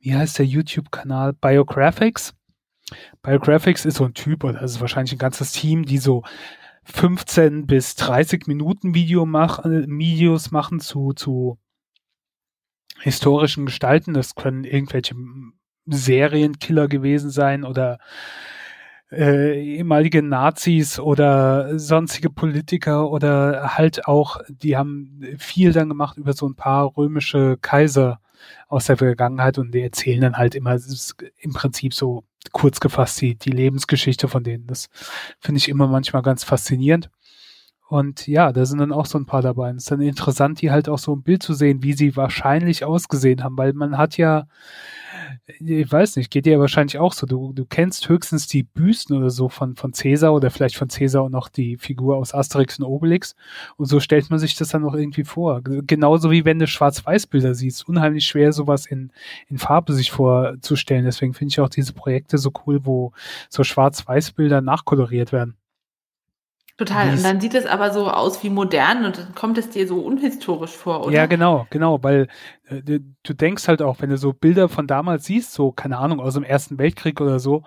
wie heißt der YouTube-Kanal? Biographics. Biographics ist so ein Typ, oder das ist wahrscheinlich ein ganzes Team, die so 15 bis 30 Minuten Videos machen zu historischen Gestalten. Das können irgendwelche Serienkiller gewesen sein oder ehemalige Nazis oder sonstige Politiker oder halt auch, die haben viel dann gemacht über so ein paar römische Kaiser aus der Vergangenheit, und die erzählen dann halt immer im Prinzip so kurz gefasst die Lebensgeschichte von denen. Das finde ich immer manchmal ganz faszinierend. Und ja, da sind dann auch so ein paar dabei. Es ist dann interessant, die halt auch so ein Bild zu sehen, wie sie wahrscheinlich ausgesehen haben, weil man hat ja, ich weiß nicht, geht dir ja wahrscheinlich auch so, du kennst höchstens die Büsten oder so von Cäsar oder vielleicht von Cäsar und noch die Figur aus Asterix und Obelix, und so stellt man sich das dann auch irgendwie vor. Genauso wie wenn du Schwarz-Weiß-Bilder siehst, unheimlich schwer sowas in Farbe sich vorzustellen, deswegen finde ich auch diese Projekte so cool, wo so Schwarz-Weiß-Bilder nachkoloriert werden. Total, und dann sieht es aber so aus wie modern und dann kommt es dir so unhistorisch vor, oder? Ja, genau, weil du denkst halt auch, wenn du so Bilder von damals siehst, so, keine Ahnung, aus dem Ersten Weltkrieg oder so,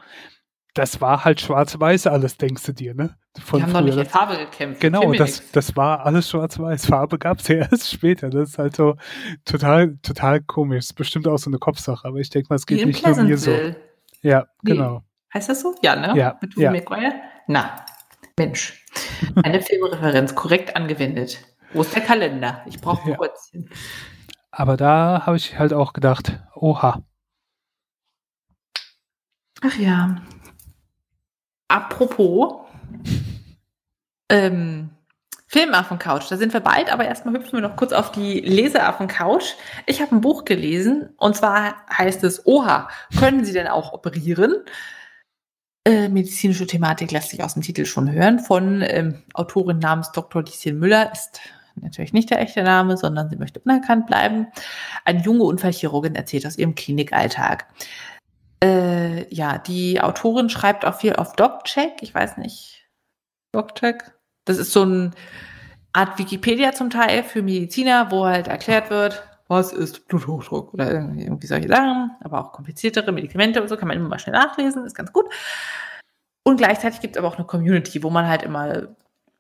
das war halt schwarz-weiß alles, denkst du dir, ne? Von die haben früher noch nicht in Farbe gekämpft. Genau, das war alles schwarz-weiß. Farbe gab es ja erst später. Das ist halt so total komisch. Ist bestimmt auch so eine Kopfsache, aber ich denke mal, es geht nicht nur mir so. Ja, genau. Heißt das so? Ja, ne? Ja. Mit Will McGuire? Na, Mensch, eine Filmreferenz korrekt angewendet. Wo ist der Kalender? Ich brauche kurz hin. Aber da habe ich halt auch gedacht, oha. Ach ja. Apropos Filmaffen-Couch, da sind wir bald, aber erstmal hüpfen wir noch kurz auf die Leseaffen-Couch. Ich habe ein Buch gelesen, und zwar heißt es, oha, können Sie denn auch operieren? Medizinische Thematik lässt sich aus dem Titel schon hören, von Autorin namens Dr. Lieschen Müller, ist natürlich nicht der echte Name, sondern sie möchte unerkannt bleiben. Eine junge Unfallchirurgin erzählt aus ihrem Klinikalltag. Die Autorin schreibt auch viel auf DocCheck, ich weiß nicht, DocCheck? Das ist so eine Art Wikipedia zum Teil für Mediziner, wo halt erklärt wird, was ist Bluthochdruck oder irgendwie solche Sachen, aber auch kompliziertere Medikamente und so kann man immer mal schnell nachlesen, ist ganz gut. Und gleichzeitig gibt es aber auch eine Community, wo man halt immer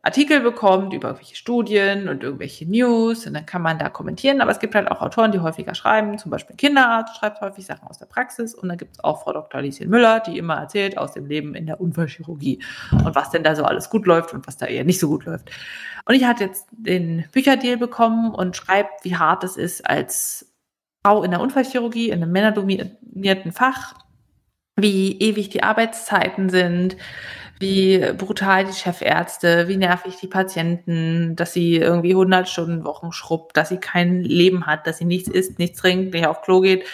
Artikel bekommt über irgendwelche Studien und irgendwelche News und dann kann man da kommentieren, aber es gibt halt auch Autoren, die häufiger schreiben, zum Beispiel Kinderarzt schreibt häufig Sachen aus der Praxis und dann gibt es auch Frau Dr. Lieschen Müller, die immer erzählt aus dem Leben in der Unfallchirurgie und was denn da so alles gut läuft und was da eher nicht so gut läuft. Und ich hatte jetzt den Bücherdeal bekommen und schreibt, wie hart es ist, als Frau in der Unfallchirurgie, in einem männerdominierten Fach, wie ewig die Arbeitszeiten sind, wie brutal die Chefärzte, wie nervig die Patienten, dass sie irgendwie 100 Stunden Wochen schrubbt, dass sie kein Leben hat, dass sie nichts isst, nichts trinkt, nicht auf Klo geht.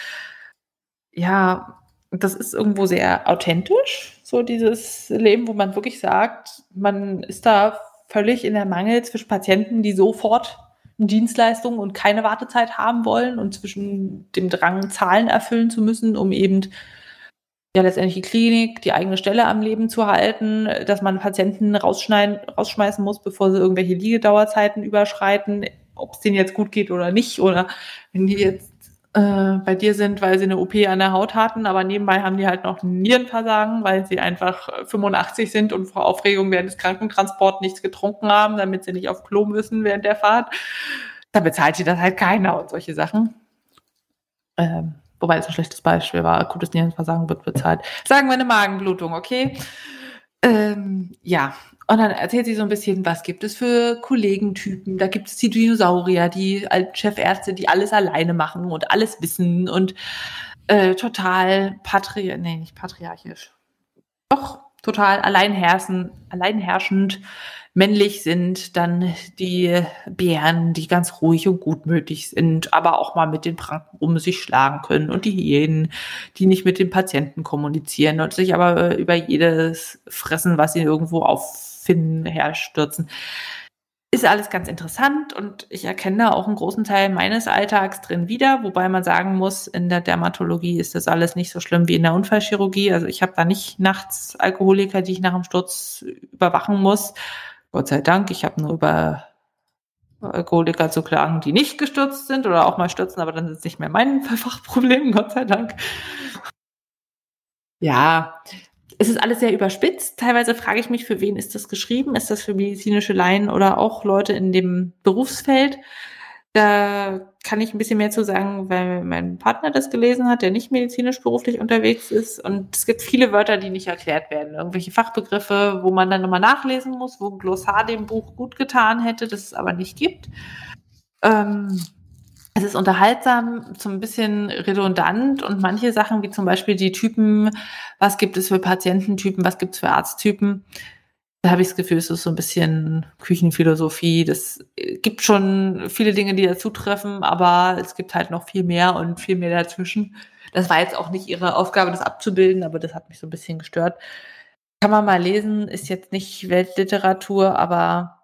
Ja, das ist irgendwo sehr authentisch, so dieses Leben, wo man wirklich sagt, man ist da völlig in der Mangel zwischen Patienten, die sofort Dienstleistungen und keine Wartezeit haben wollen und zwischen dem Drang, Zahlen erfüllen zu müssen, um eben ja letztendlich die Klinik, die eigene Stelle am Leben zu halten, dass man Patienten rausschmeißen muss, bevor sie irgendwelche Liegedauerzeiten überschreiten, ob es denen jetzt gut geht oder nicht, oder wenn die jetzt bei dir sind, weil sie eine OP an der Haut hatten, aber nebenbei haben die halt noch Nierenversagen, weil sie einfach 85 sind und vor Aufregung während des Krankentransports nichts getrunken haben, damit sie nicht auf Klo müssen während der Fahrt. Da bezahlt sie das halt keiner und solche Sachen. Wobei es ein schlechtes Beispiel war, akutes Nierenversagen wird bezahlt. Sagen wir eine Magenblutung, okay? Und dann erzählt sie so ein bisschen, was gibt es für Kollegentypen. Da gibt es die Dinosaurier, die Chefärzte, die alles alleine machen und alles wissen und total total alleinherrschend männlich sind, dann die Bären, die ganz ruhig und gutmütig sind, aber auch mal mit den Pranken um sich schlagen können und die Hyänen, die nicht mit den Patienten kommunizieren und sich aber über jedes Fressen, was sie irgendwo auffinden, herstürzen. Ist alles ganz interessant und ich erkenne da auch einen großen Teil meines Alltags drin wieder, wobei man sagen muss, in der Dermatologie ist das alles nicht so schlimm wie in der Unfallchirurgie. Also ich habe da nicht nachts Alkoholiker, die ich nach dem Sturz überwachen muss. Gott sei Dank, ich habe nur über Alkoholiker zu klagen, die nicht gestürzt sind oder auch mal stürzen, aber dann sind es nicht mehr mein Fachproblem, Gott sei Dank. Ja, es ist alles sehr überspitzt. Teilweise frage ich mich, für wen ist das geschrieben? Ist das für medizinische Laien oder auch Leute in dem Berufsfeld? Da kann ich ein bisschen mehr zu sagen, weil mein Partner das gelesen hat, der nicht medizinisch beruflich unterwegs ist. Und es gibt viele Wörter, die nicht erklärt werden. Irgendwelche Fachbegriffe, wo man dann nochmal nachlesen muss, wo ein Glossar dem Buch gut getan hätte, das es aber nicht gibt. Es ist unterhaltsam, so ein bisschen redundant und manche Sachen, wie zum Beispiel die Typen, was gibt es für Patiententypen, was gibt es für Arzttypen, da habe ich das Gefühl, es ist so ein bisschen Küchenphilosophie, das gibt schon viele Dinge, die dazutreffen, aber es gibt halt noch viel mehr und viel mehr dazwischen. Das war jetzt auch nicht ihre Aufgabe, das abzubilden, aber das hat mich so ein bisschen gestört. Kann man mal lesen, ist jetzt nicht Weltliteratur, aber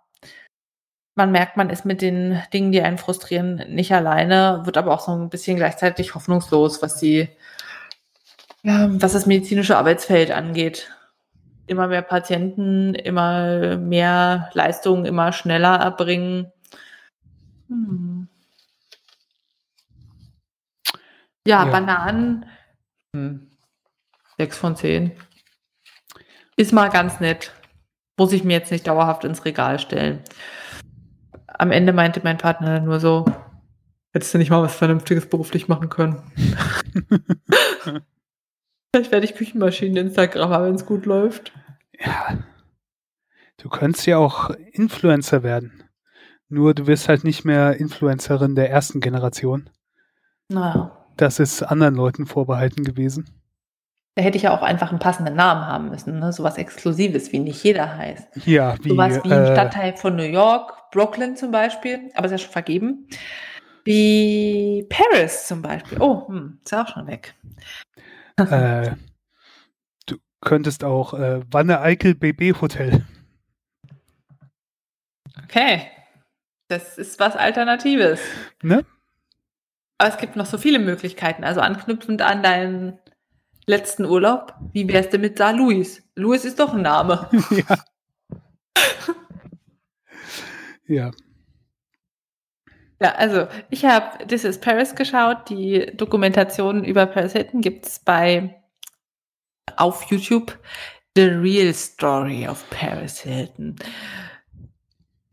man merkt, man ist mit den Dingen, die einen frustrieren, nicht alleine, wird aber auch so ein bisschen gleichzeitig hoffnungslos, was das medizinische Arbeitsfeld angeht. Immer mehr Patienten, immer mehr Leistungen, immer schneller erbringen. Ja. Bananen. 6 von 10. Ist mal ganz nett. Muss ich mir jetzt nicht dauerhaft ins Regal stellen. Am Ende meinte mein Partner nur so, hättest du nicht mal was Vernünftiges beruflich machen können. Vielleicht werde ich Küchenmaschinen-Instagrammer, wenn es gut läuft. Ja, du könntest ja auch Influencer werden. Nur du wirst halt nicht mehr Influencerin der ersten Generation. Naja. Das ist anderen Leuten vorbehalten gewesen. Da hätte ich ja auch einfach einen passenden Namen haben müssen. Ne? Sowas Exklusives, wie nicht jeder heißt. Ja, sowas wie ein Stadtteil von New York, Brooklyn zum Beispiel, aber ist ja schon vergeben. Wie Paris zum Beispiel. Oh, ist ja auch schon weg. könntest auch Wanne-Eickel-BB-Hotel. Okay. Das ist was Alternatives. Ne? Aber es gibt noch so viele Möglichkeiten. Also anknüpfend an deinen letzten Urlaub, wie wär's denn mit Saar Louis? Louis ist doch ein Name. Ja. Ja. Ja, also ich habe This is Paris geschaut. Die Dokumentation über Paris Hilton gibt es auf YouTube. The Real Story of Paris Hilton.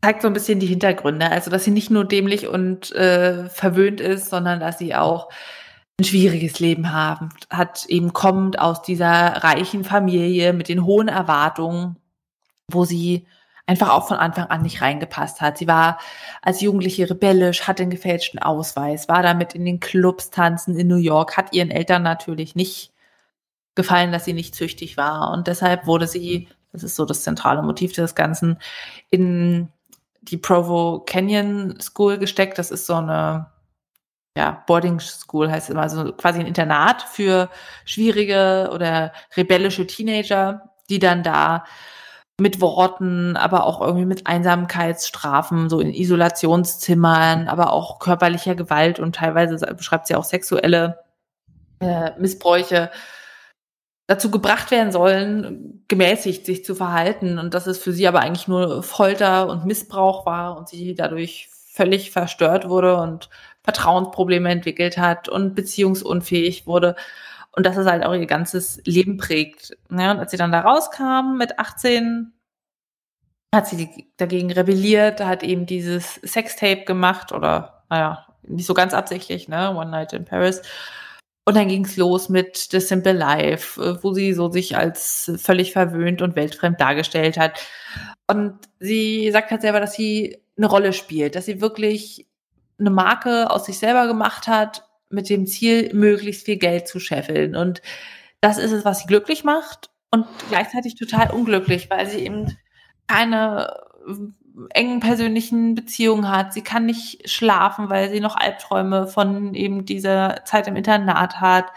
Zeigt so ein bisschen die Hintergründe. Also, dass sie nicht nur dämlich und verwöhnt ist, sondern dass sie auch ein schwieriges Leben hat, eben kommend aus dieser reichen Familie mit den hohen Erwartungen, wo sie einfach auch von Anfang an nicht reingepasst hat. Sie war als Jugendliche rebellisch, hatte einen gefälschten Ausweis, war damit in den Clubs tanzen in New York, hat ihren Eltern natürlich nicht gefallen, dass sie nicht züchtig war. Und deshalb wurde sie, das ist so das zentrale Motiv des Ganzen, in die Provo Canyon School gesteckt. Das ist so eine Boarding School, heißt immer, so quasi ein Internat für schwierige oder rebellische Teenager, die dann da mit Worten, aber auch irgendwie mit Einsamkeitsstrafen, so in Isolationszimmern, aber auch körperlicher Gewalt und teilweise beschreibt sie auch sexuelle Missbräuche, dazu gebracht werden sollen, gemäßigt sich zu verhalten und dass es für sie aber eigentlich nur Folter und Missbrauch war und sie dadurch völlig verstört wurde und Vertrauensprobleme entwickelt hat und beziehungsunfähig wurde und dass es halt auch ihr ganzes Leben prägt. Ja, und als sie dann da rauskam mit 18, hat sie dagegen rebelliert, hat eben dieses Sextape gemacht oder, nicht so ganz absichtlich, ne, One Night in Paris. Und dann ging's los mit The Simple Life, wo sie so sich als völlig verwöhnt und weltfremd dargestellt hat. Und sie sagt halt selber, dass sie eine Rolle spielt, dass sie wirklich eine Marke aus sich selber gemacht hat, mit dem Ziel, möglichst viel Geld zu scheffeln. Und das ist es, was sie glücklich macht und gleichzeitig total unglücklich, weil sie eben keine engen persönlichen Beziehungen hat. Sie kann nicht schlafen, weil sie noch Albträume von eben dieser Zeit im Internat hat,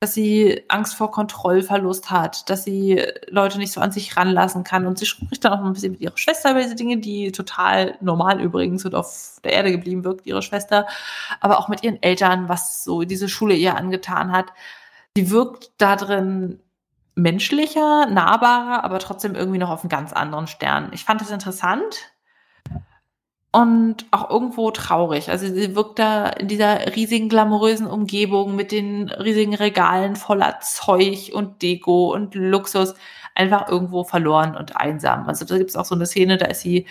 dass sie Angst vor Kontrollverlust hat, dass sie Leute nicht so an sich ranlassen kann. Und sie spricht dann auch ein bisschen mit ihrer Schwester über diese Dinge, die total normal übrigens und auf der Erde geblieben wirkt, ihre Schwester, aber auch mit ihren Eltern, was so diese Schule ihr angetan hat. Sie wirkt da drin menschlicher, nahbarer, aber trotzdem irgendwie noch auf einen ganz anderen Stern. Ich fand das interessant und auch irgendwo traurig. Also sie wirkt da in dieser riesigen, glamourösen Umgebung mit den riesigen Regalen voller Zeug und Deko und Luxus einfach irgendwo verloren und einsam. Also da gibt es auch so eine Szene, da ist sie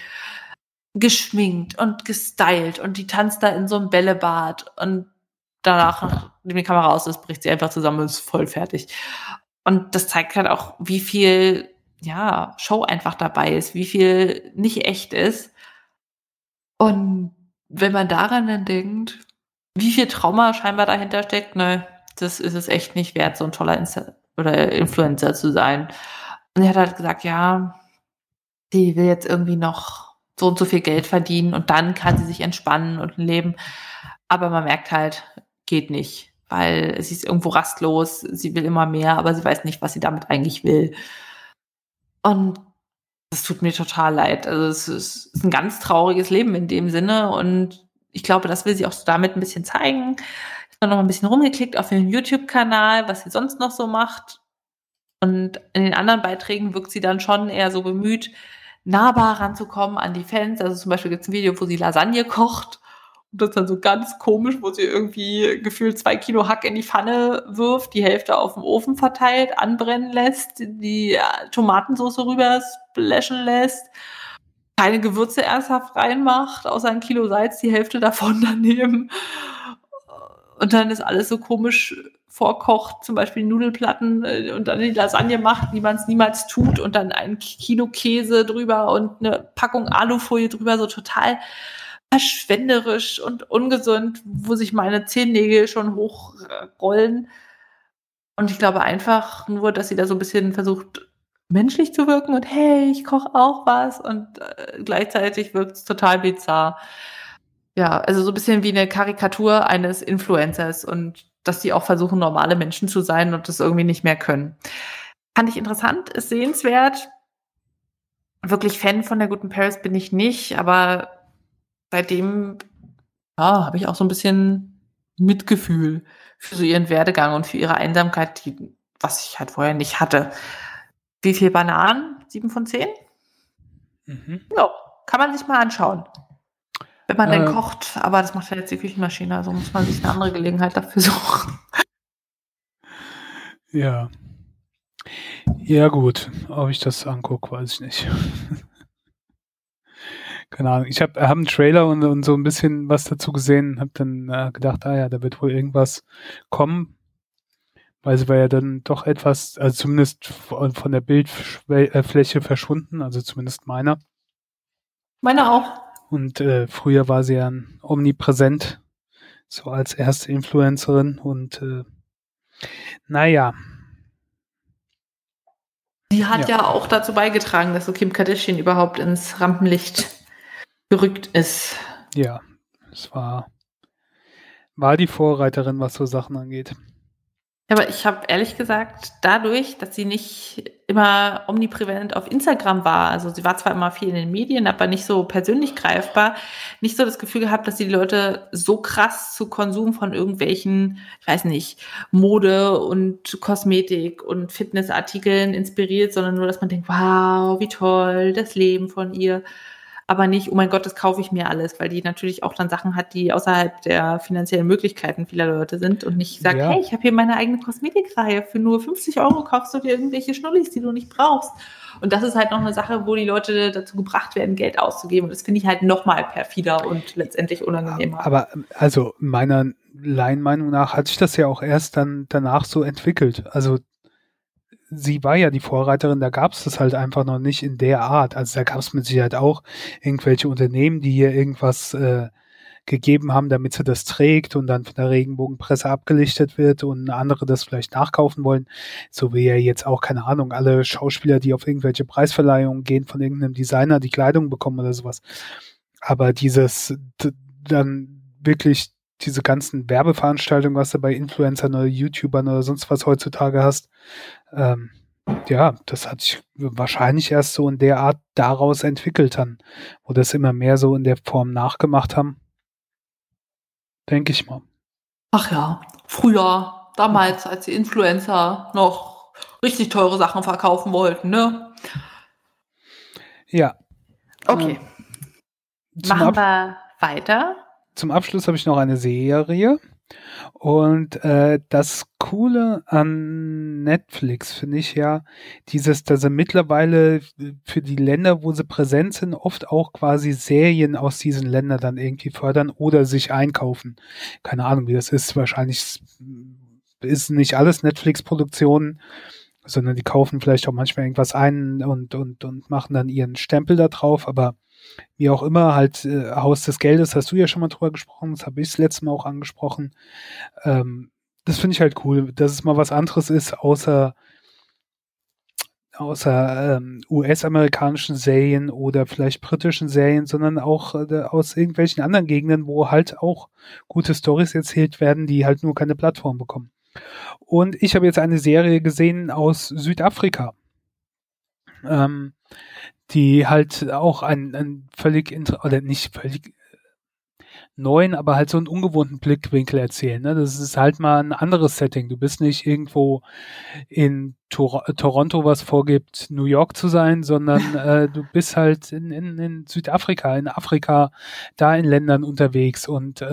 geschminkt und gestylt und die tanzt da in so einem Bällebad und danach, nachdem die Kamera aus ist, bricht sie einfach zusammen und ist voll fertig. Und das zeigt halt auch, wie viel Show einfach dabei ist, wie viel nicht echt ist. Und wenn man daran dann denkt, wie viel Trauma scheinbar dahinter steckt, ne, das ist es echt nicht wert, so ein toller Influencer zu sein. Und er hat halt gesagt, sie will jetzt irgendwie noch so und so viel Geld verdienen und dann kann sie sich entspannen und ein Leben. Aber man merkt halt, geht nicht. Weil sie ist irgendwo rastlos, sie will immer mehr, aber sie weiß nicht, was sie damit eigentlich will. Und das tut mir total leid. Also es ist ein ganz trauriges Leben in dem Sinne und ich glaube, das will sie auch so damit ein bisschen zeigen. Ich habe noch mal ein bisschen rumgeklickt auf ihren YouTube-Kanal, was sie sonst noch so macht. Und in den anderen Beiträgen wirkt sie dann schon eher so bemüht, nahbar ranzukommen an die Fans. Also zum Beispiel gibt es ein Video, wo sie Lasagne kocht. Und das ist dann so ganz komisch, wo sie irgendwie gefühlt 2 Kilo Hack in die Pfanne wirft, die Hälfte auf dem Ofen verteilt, anbrennen lässt, die Tomatensauce rüber splashen lässt, keine Gewürze ernsthaft reinmacht, außer 1 Kilo Salz, die Hälfte davon daneben. Und dann ist alles so komisch vorkocht, zum Beispiel Nudelplatten und dann die Lasagne macht, wie man es niemals tut und dann 1 Kilo Käse drüber und eine Packung Alufolie drüber, so total verschwenderisch und ungesund, wo sich meine Zehennägel schon hochrollen. Und ich glaube einfach nur, dass sie da so ein bisschen versucht, menschlich zu wirken und hey, ich koche auch was und gleichzeitig wirkt es total bizarr. Ja, also so ein bisschen wie eine Karikatur eines Influencers und dass die auch versuchen, normale Menschen zu sein und das irgendwie nicht mehr können. Fand ich interessant, ist sehenswert. Wirklich Fan von der guten Paris bin ich nicht, aber seitdem habe ich auch so ein bisschen Mitgefühl für so ihren Werdegang und für ihre Einsamkeit, die, was ich halt vorher nicht hatte. Wie viel Bananen? 7 von 10? Mhm. Ja, kann man sich mal anschauen. Wenn man dann kocht, aber das macht ja jetzt die Küchenmaschine, also muss man sich eine andere Gelegenheit dafür suchen. Ja. Ja gut, ob ich das angucke, weiß ich nicht. Keine Ahnung, ich habe einen Trailer und so ein bisschen was dazu gesehen, habe dann gedacht, da wird wohl irgendwas kommen, weil sie war ja dann doch etwas, also zumindest von der Bildfläche verschwunden, also zumindest meiner. Meine auch. Und früher war sie ja omnipräsent, so als erste Influencerin und Die hat ja auch dazu beigetragen, dass so Kim Kardashian überhaupt ins Rampenlicht gerückt ist. Ja, es war die Vorreiterin, was so Sachen angeht. Aber ich habe ehrlich gesagt, dadurch, dass sie nicht immer omnipräsent auf Instagram war, also sie war zwar immer viel in den Medien, aber nicht so persönlich greifbar, nicht so das Gefühl gehabt, dass die Leute so krass zu Konsum von irgendwelchen, ich weiß nicht, Mode und Kosmetik und Fitnessartikeln inspiriert, sondern nur, dass man denkt, wow, wie toll, das Leben von ihr, aber nicht, oh mein Gott, das kaufe ich mir alles, weil die natürlich auch dann Sachen hat, die außerhalb der finanziellen Möglichkeiten vieler Leute sind und nicht sagt, hey, ich habe hier meine eigene Kosmetikreihe, für nur 50 € kaufst du dir irgendwelche Schnullis, die du nicht brauchst. Und das ist halt noch eine Sache, wo die Leute dazu gebracht werden, Geld auszugeben. Und das finde ich halt nochmal perfider und letztendlich unangenehmer. Aber also meiner Laienmeinung nach hat sich das ja auch erst dann danach so entwickelt. Also sie war ja die Vorreiterin, da gab es das halt einfach noch nicht in der Art. Also da gab es mit Sicherheit auch irgendwelche Unternehmen, die hier irgendwas gegeben haben, damit sie das trägt und dann von der Regenbogenpresse abgelichtet wird und andere das vielleicht nachkaufen wollen. So wie ja jetzt auch, keine Ahnung, alle Schauspieler, die auf irgendwelche Preisverleihungen gehen, von irgendeinem Designer die Kleidung bekommen oder sowas. Aber dann wirklich diese ganzen Werbeveranstaltungen, was du bei Influencern oder YouTubern oder sonst was heutzutage hast, das hat sich wahrscheinlich erst so in der Art daraus entwickelt dann, wo das immer mehr so in der Form nachgemacht haben. Denke ich mal. Ach ja, früher, damals, als die Influencer noch richtig teure Sachen verkaufen wollten, ne? Ja. Okay. Machen wir weiter. Zum Abschluss habe ich noch eine Serie und das Coole an Netflix finde ich ja dieses, dass sie mittlerweile für die Länder, wo sie präsent sind, oft auch quasi Serien aus diesen Ländern dann irgendwie fördern oder sich einkaufen. Keine Ahnung, wie das ist. Wahrscheinlich ist nicht alles Netflix-Produktionen, sondern die kaufen vielleicht auch manchmal irgendwas ein und machen dann ihren Stempel da drauf, aber wie auch immer, halt Haus des Geldes, hast du ja schon mal drüber gesprochen, das habe ich das letzte Mal auch angesprochen. Das finde ich halt cool, dass es mal was anderes ist, außer US-amerikanischen Serien oder vielleicht britischen Serien, sondern auch aus irgendwelchen anderen Gegenden, wo halt auch gute Storys erzählt werden, die halt nur keine Plattform bekommen. Und ich habe jetzt eine Serie gesehen aus Südafrika. Die halt auch einen nicht völlig neuen, aber halt so einen ungewohnten Blickwinkel erzählen. Ne? Das ist halt mal ein anderes Setting. Du bist nicht irgendwo in Toronto, was vorgibt, New York zu sein, sondern du bist halt in Südafrika, in Afrika, da in Ländern unterwegs und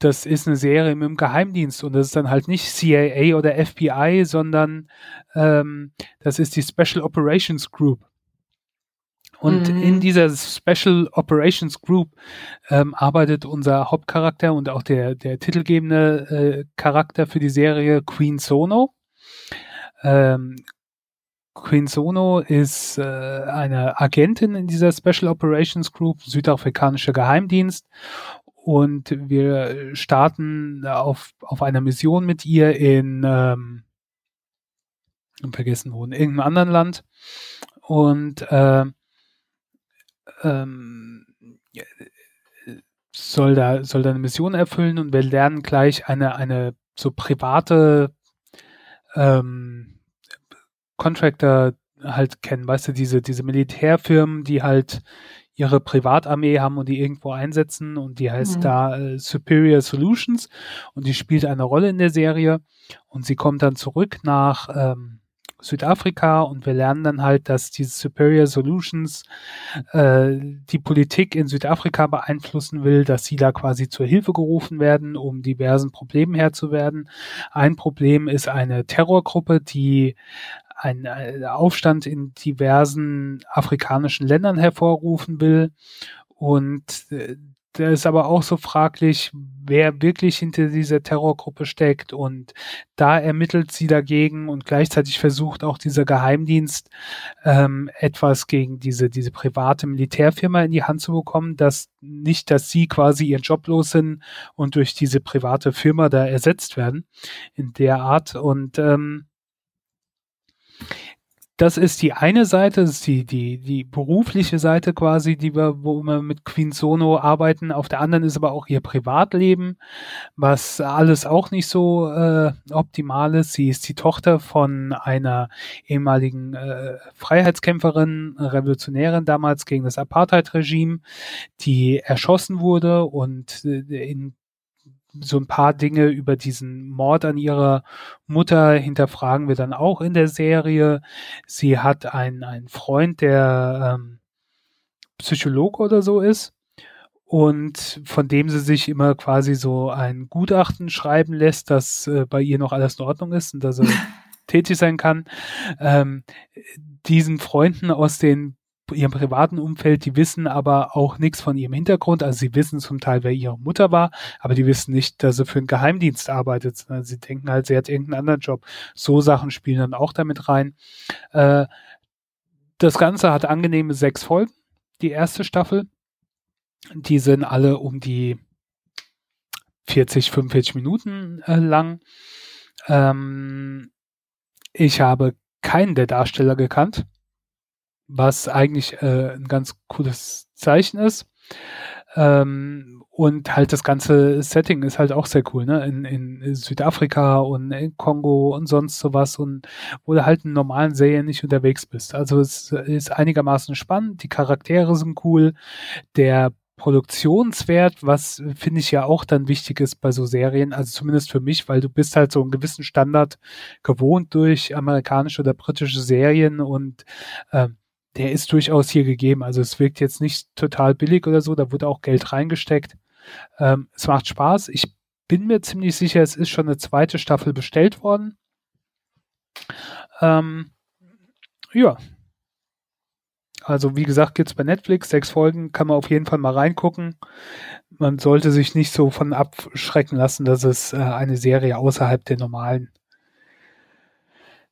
das ist eine Serie mit dem Geheimdienst und das ist dann halt nicht CIA oder FBI, sondern das ist die Special Operations Group. Und in dieser Special Operations Group arbeitet unser Hauptcharakter und auch der titelgebende Charakter für die Serie Queen Sono. Queen Sono ist eine Agentin in dieser Special Operations Group, südafrikanischer Geheimdienst. Und wir starten auf einer Mission mit ihr in in irgendeinem anderen Land. Und soll da eine Mission erfüllen und wir lernen gleich eine so private Contractor halt kennen, weißt du, diese Militärfirmen, die halt ihre Privatarmee haben und die irgendwo einsetzen, und die heißt da Superior Solutions, und die spielt eine Rolle in der Serie, und sie kommt dann zurück nach Südafrika, und wir lernen dann halt, dass diese Superior Solutions die Politik in Südafrika beeinflussen will, dass sie da quasi zur Hilfe gerufen werden, um diversen Problemen Herr zu werden. Ein Problem ist eine Terrorgruppe, die einen Aufstand in diversen afrikanischen Ländern hervorrufen will, und da ist aber auch so fraglich, wer wirklich hinter dieser Terrorgruppe steckt, und da ermittelt sie dagegen, und gleichzeitig versucht auch dieser Geheimdienst etwas gegen diese private Militärfirma in die Hand zu bekommen, dass sie quasi ihren Job los sind und durch diese private Firma da ersetzt werden in der Art. Und das ist die eine Seite, das ist die berufliche Seite quasi, wo wir mit Queen Sono arbeiten. Auf der anderen ist aber auch ihr Privatleben, was alles auch nicht so optimal ist. Sie ist die Tochter von einer ehemaligen Freiheitskämpferin, Revolutionärin damals gegen das Apartheid-Regime, die erschossen wurde, und in so ein paar Dinge über diesen Mord an ihrer Mutter hinterfragen wir dann auch in der Serie. Sie hat einen Freund, der Psychologe oder so ist, und von dem sie sich immer quasi so ein Gutachten schreiben lässt, dass bei ihr noch alles in Ordnung ist und dass er tätig sein kann. Diesen Freunden aus ihrem privaten Umfeld, die wissen aber auch nichts von ihrem Hintergrund, also sie wissen zum Teil, wer ihre Mutter war, aber die wissen nicht, dass sie für einen Geheimdienst arbeitet, sondern sie denken halt, sie hat irgendeinen anderen Job. So Sachen spielen dann auch damit rein. Das Ganze hat angenehme 6 Folgen, die erste Staffel, die sind alle um die 40, 45 Minuten lang. Ich habe keinen der Darsteller gekannt, was eigentlich ein ganz cooles Zeichen ist. Und halt das ganze Setting ist halt auch sehr cool, ne? In Südafrika und in Kongo und sonst sowas, und wo du halt in normalen Serien nicht unterwegs bist. Also es ist einigermaßen spannend, die Charaktere sind cool, der Produktionswert, was finde ich ja auch dann wichtig ist bei so Serien, also zumindest für mich, weil du bist halt so einen gewissen Standard gewohnt durch amerikanische oder britische Serien, und der ist durchaus hier gegeben. Also es wirkt jetzt nicht total billig oder so, da wurde auch Geld reingesteckt. Es macht Spaß. Ich bin mir ziemlich sicher, es ist schon eine zweite Staffel bestellt worden. Ja. Also wie gesagt, gibt es bei Netflix 6 Folgen, kann man auf jeden Fall mal reingucken. Man sollte sich nicht so von abschrecken lassen, dass es eine Serie außerhalb der normalen,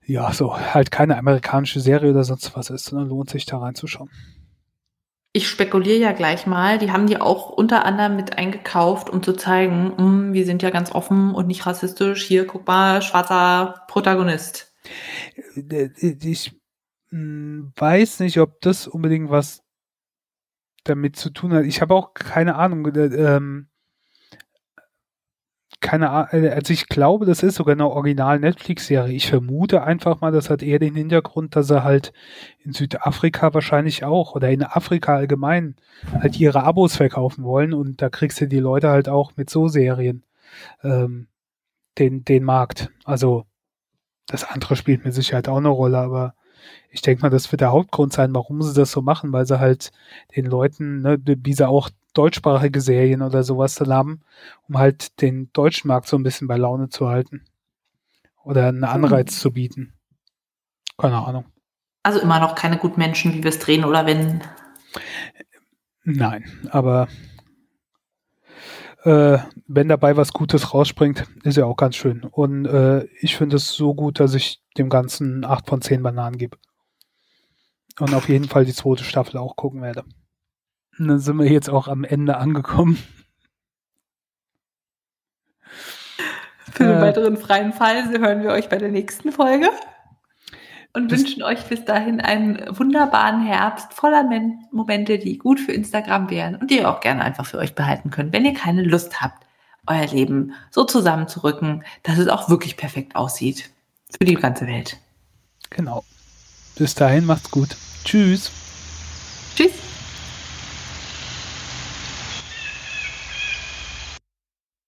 ja, so halt keine amerikanische Serie oder sonst was ist, sondern lohnt sich da reinzuschauen. Ich spekuliere ja gleich mal, die haben die auch unter anderem mit eingekauft, um zu zeigen, wir sind ja ganz offen und nicht rassistisch. Hier, guck mal, schwarzer Protagonist. Ich weiß nicht, ob das unbedingt was damit zu tun hat. Ich habe auch keine Ahnung. Also ich glaube, das ist sogar eine Original-Netflix-Serie. Ich vermute einfach mal, das hat eher den Hintergrund, dass er halt in Südafrika wahrscheinlich auch, oder in Afrika allgemein, halt ihre Abos verkaufen wollen, und da kriegst du die Leute halt auch mit so Serien den Markt. Also das andere spielt mit Sicherheit auch eine Rolle, aber ich denke mal, das wird der Hauptgrund sein, warum sie das so machen, weil sie halt den Leuten, ne, wie sie auch deutschsprachige Serien oder sowas dann haben, um halt den deutschen Markt so ein bisschen bei Laune zu halten oder einen Anreiz zu bieten. Keine Ahnung. Also immer noch keine Gutmenschen, wie wir es drehen oder wenden? Nein, aber wenn dabei was Gutes rausspringt, ist ja auch ganz schön. Und ich finde es so gut, dass ich dem Ganzen 8 von 10 Bananen gebe. Und auf jeden Fall die zweite Staffel auch gucken werde. Und dann sind wir jetzt auch am Ende angekommen. Für den weiteren freien Fall hören wir euch bei der nächsten Folge und wünschen euch bis dahin einen wunderbaren Herbst voller Momente, die gut für Instagram wären und die ihr auch gerne einfach für euch behalten könnt, wenn ihr keine Lust habt, euer Leben so zusammenzurücken, dass es auch wirklich perfekt aussieht. für die ganze Welt. Genau. Bis dahin, macht's gut. Tschüss. Tschüss.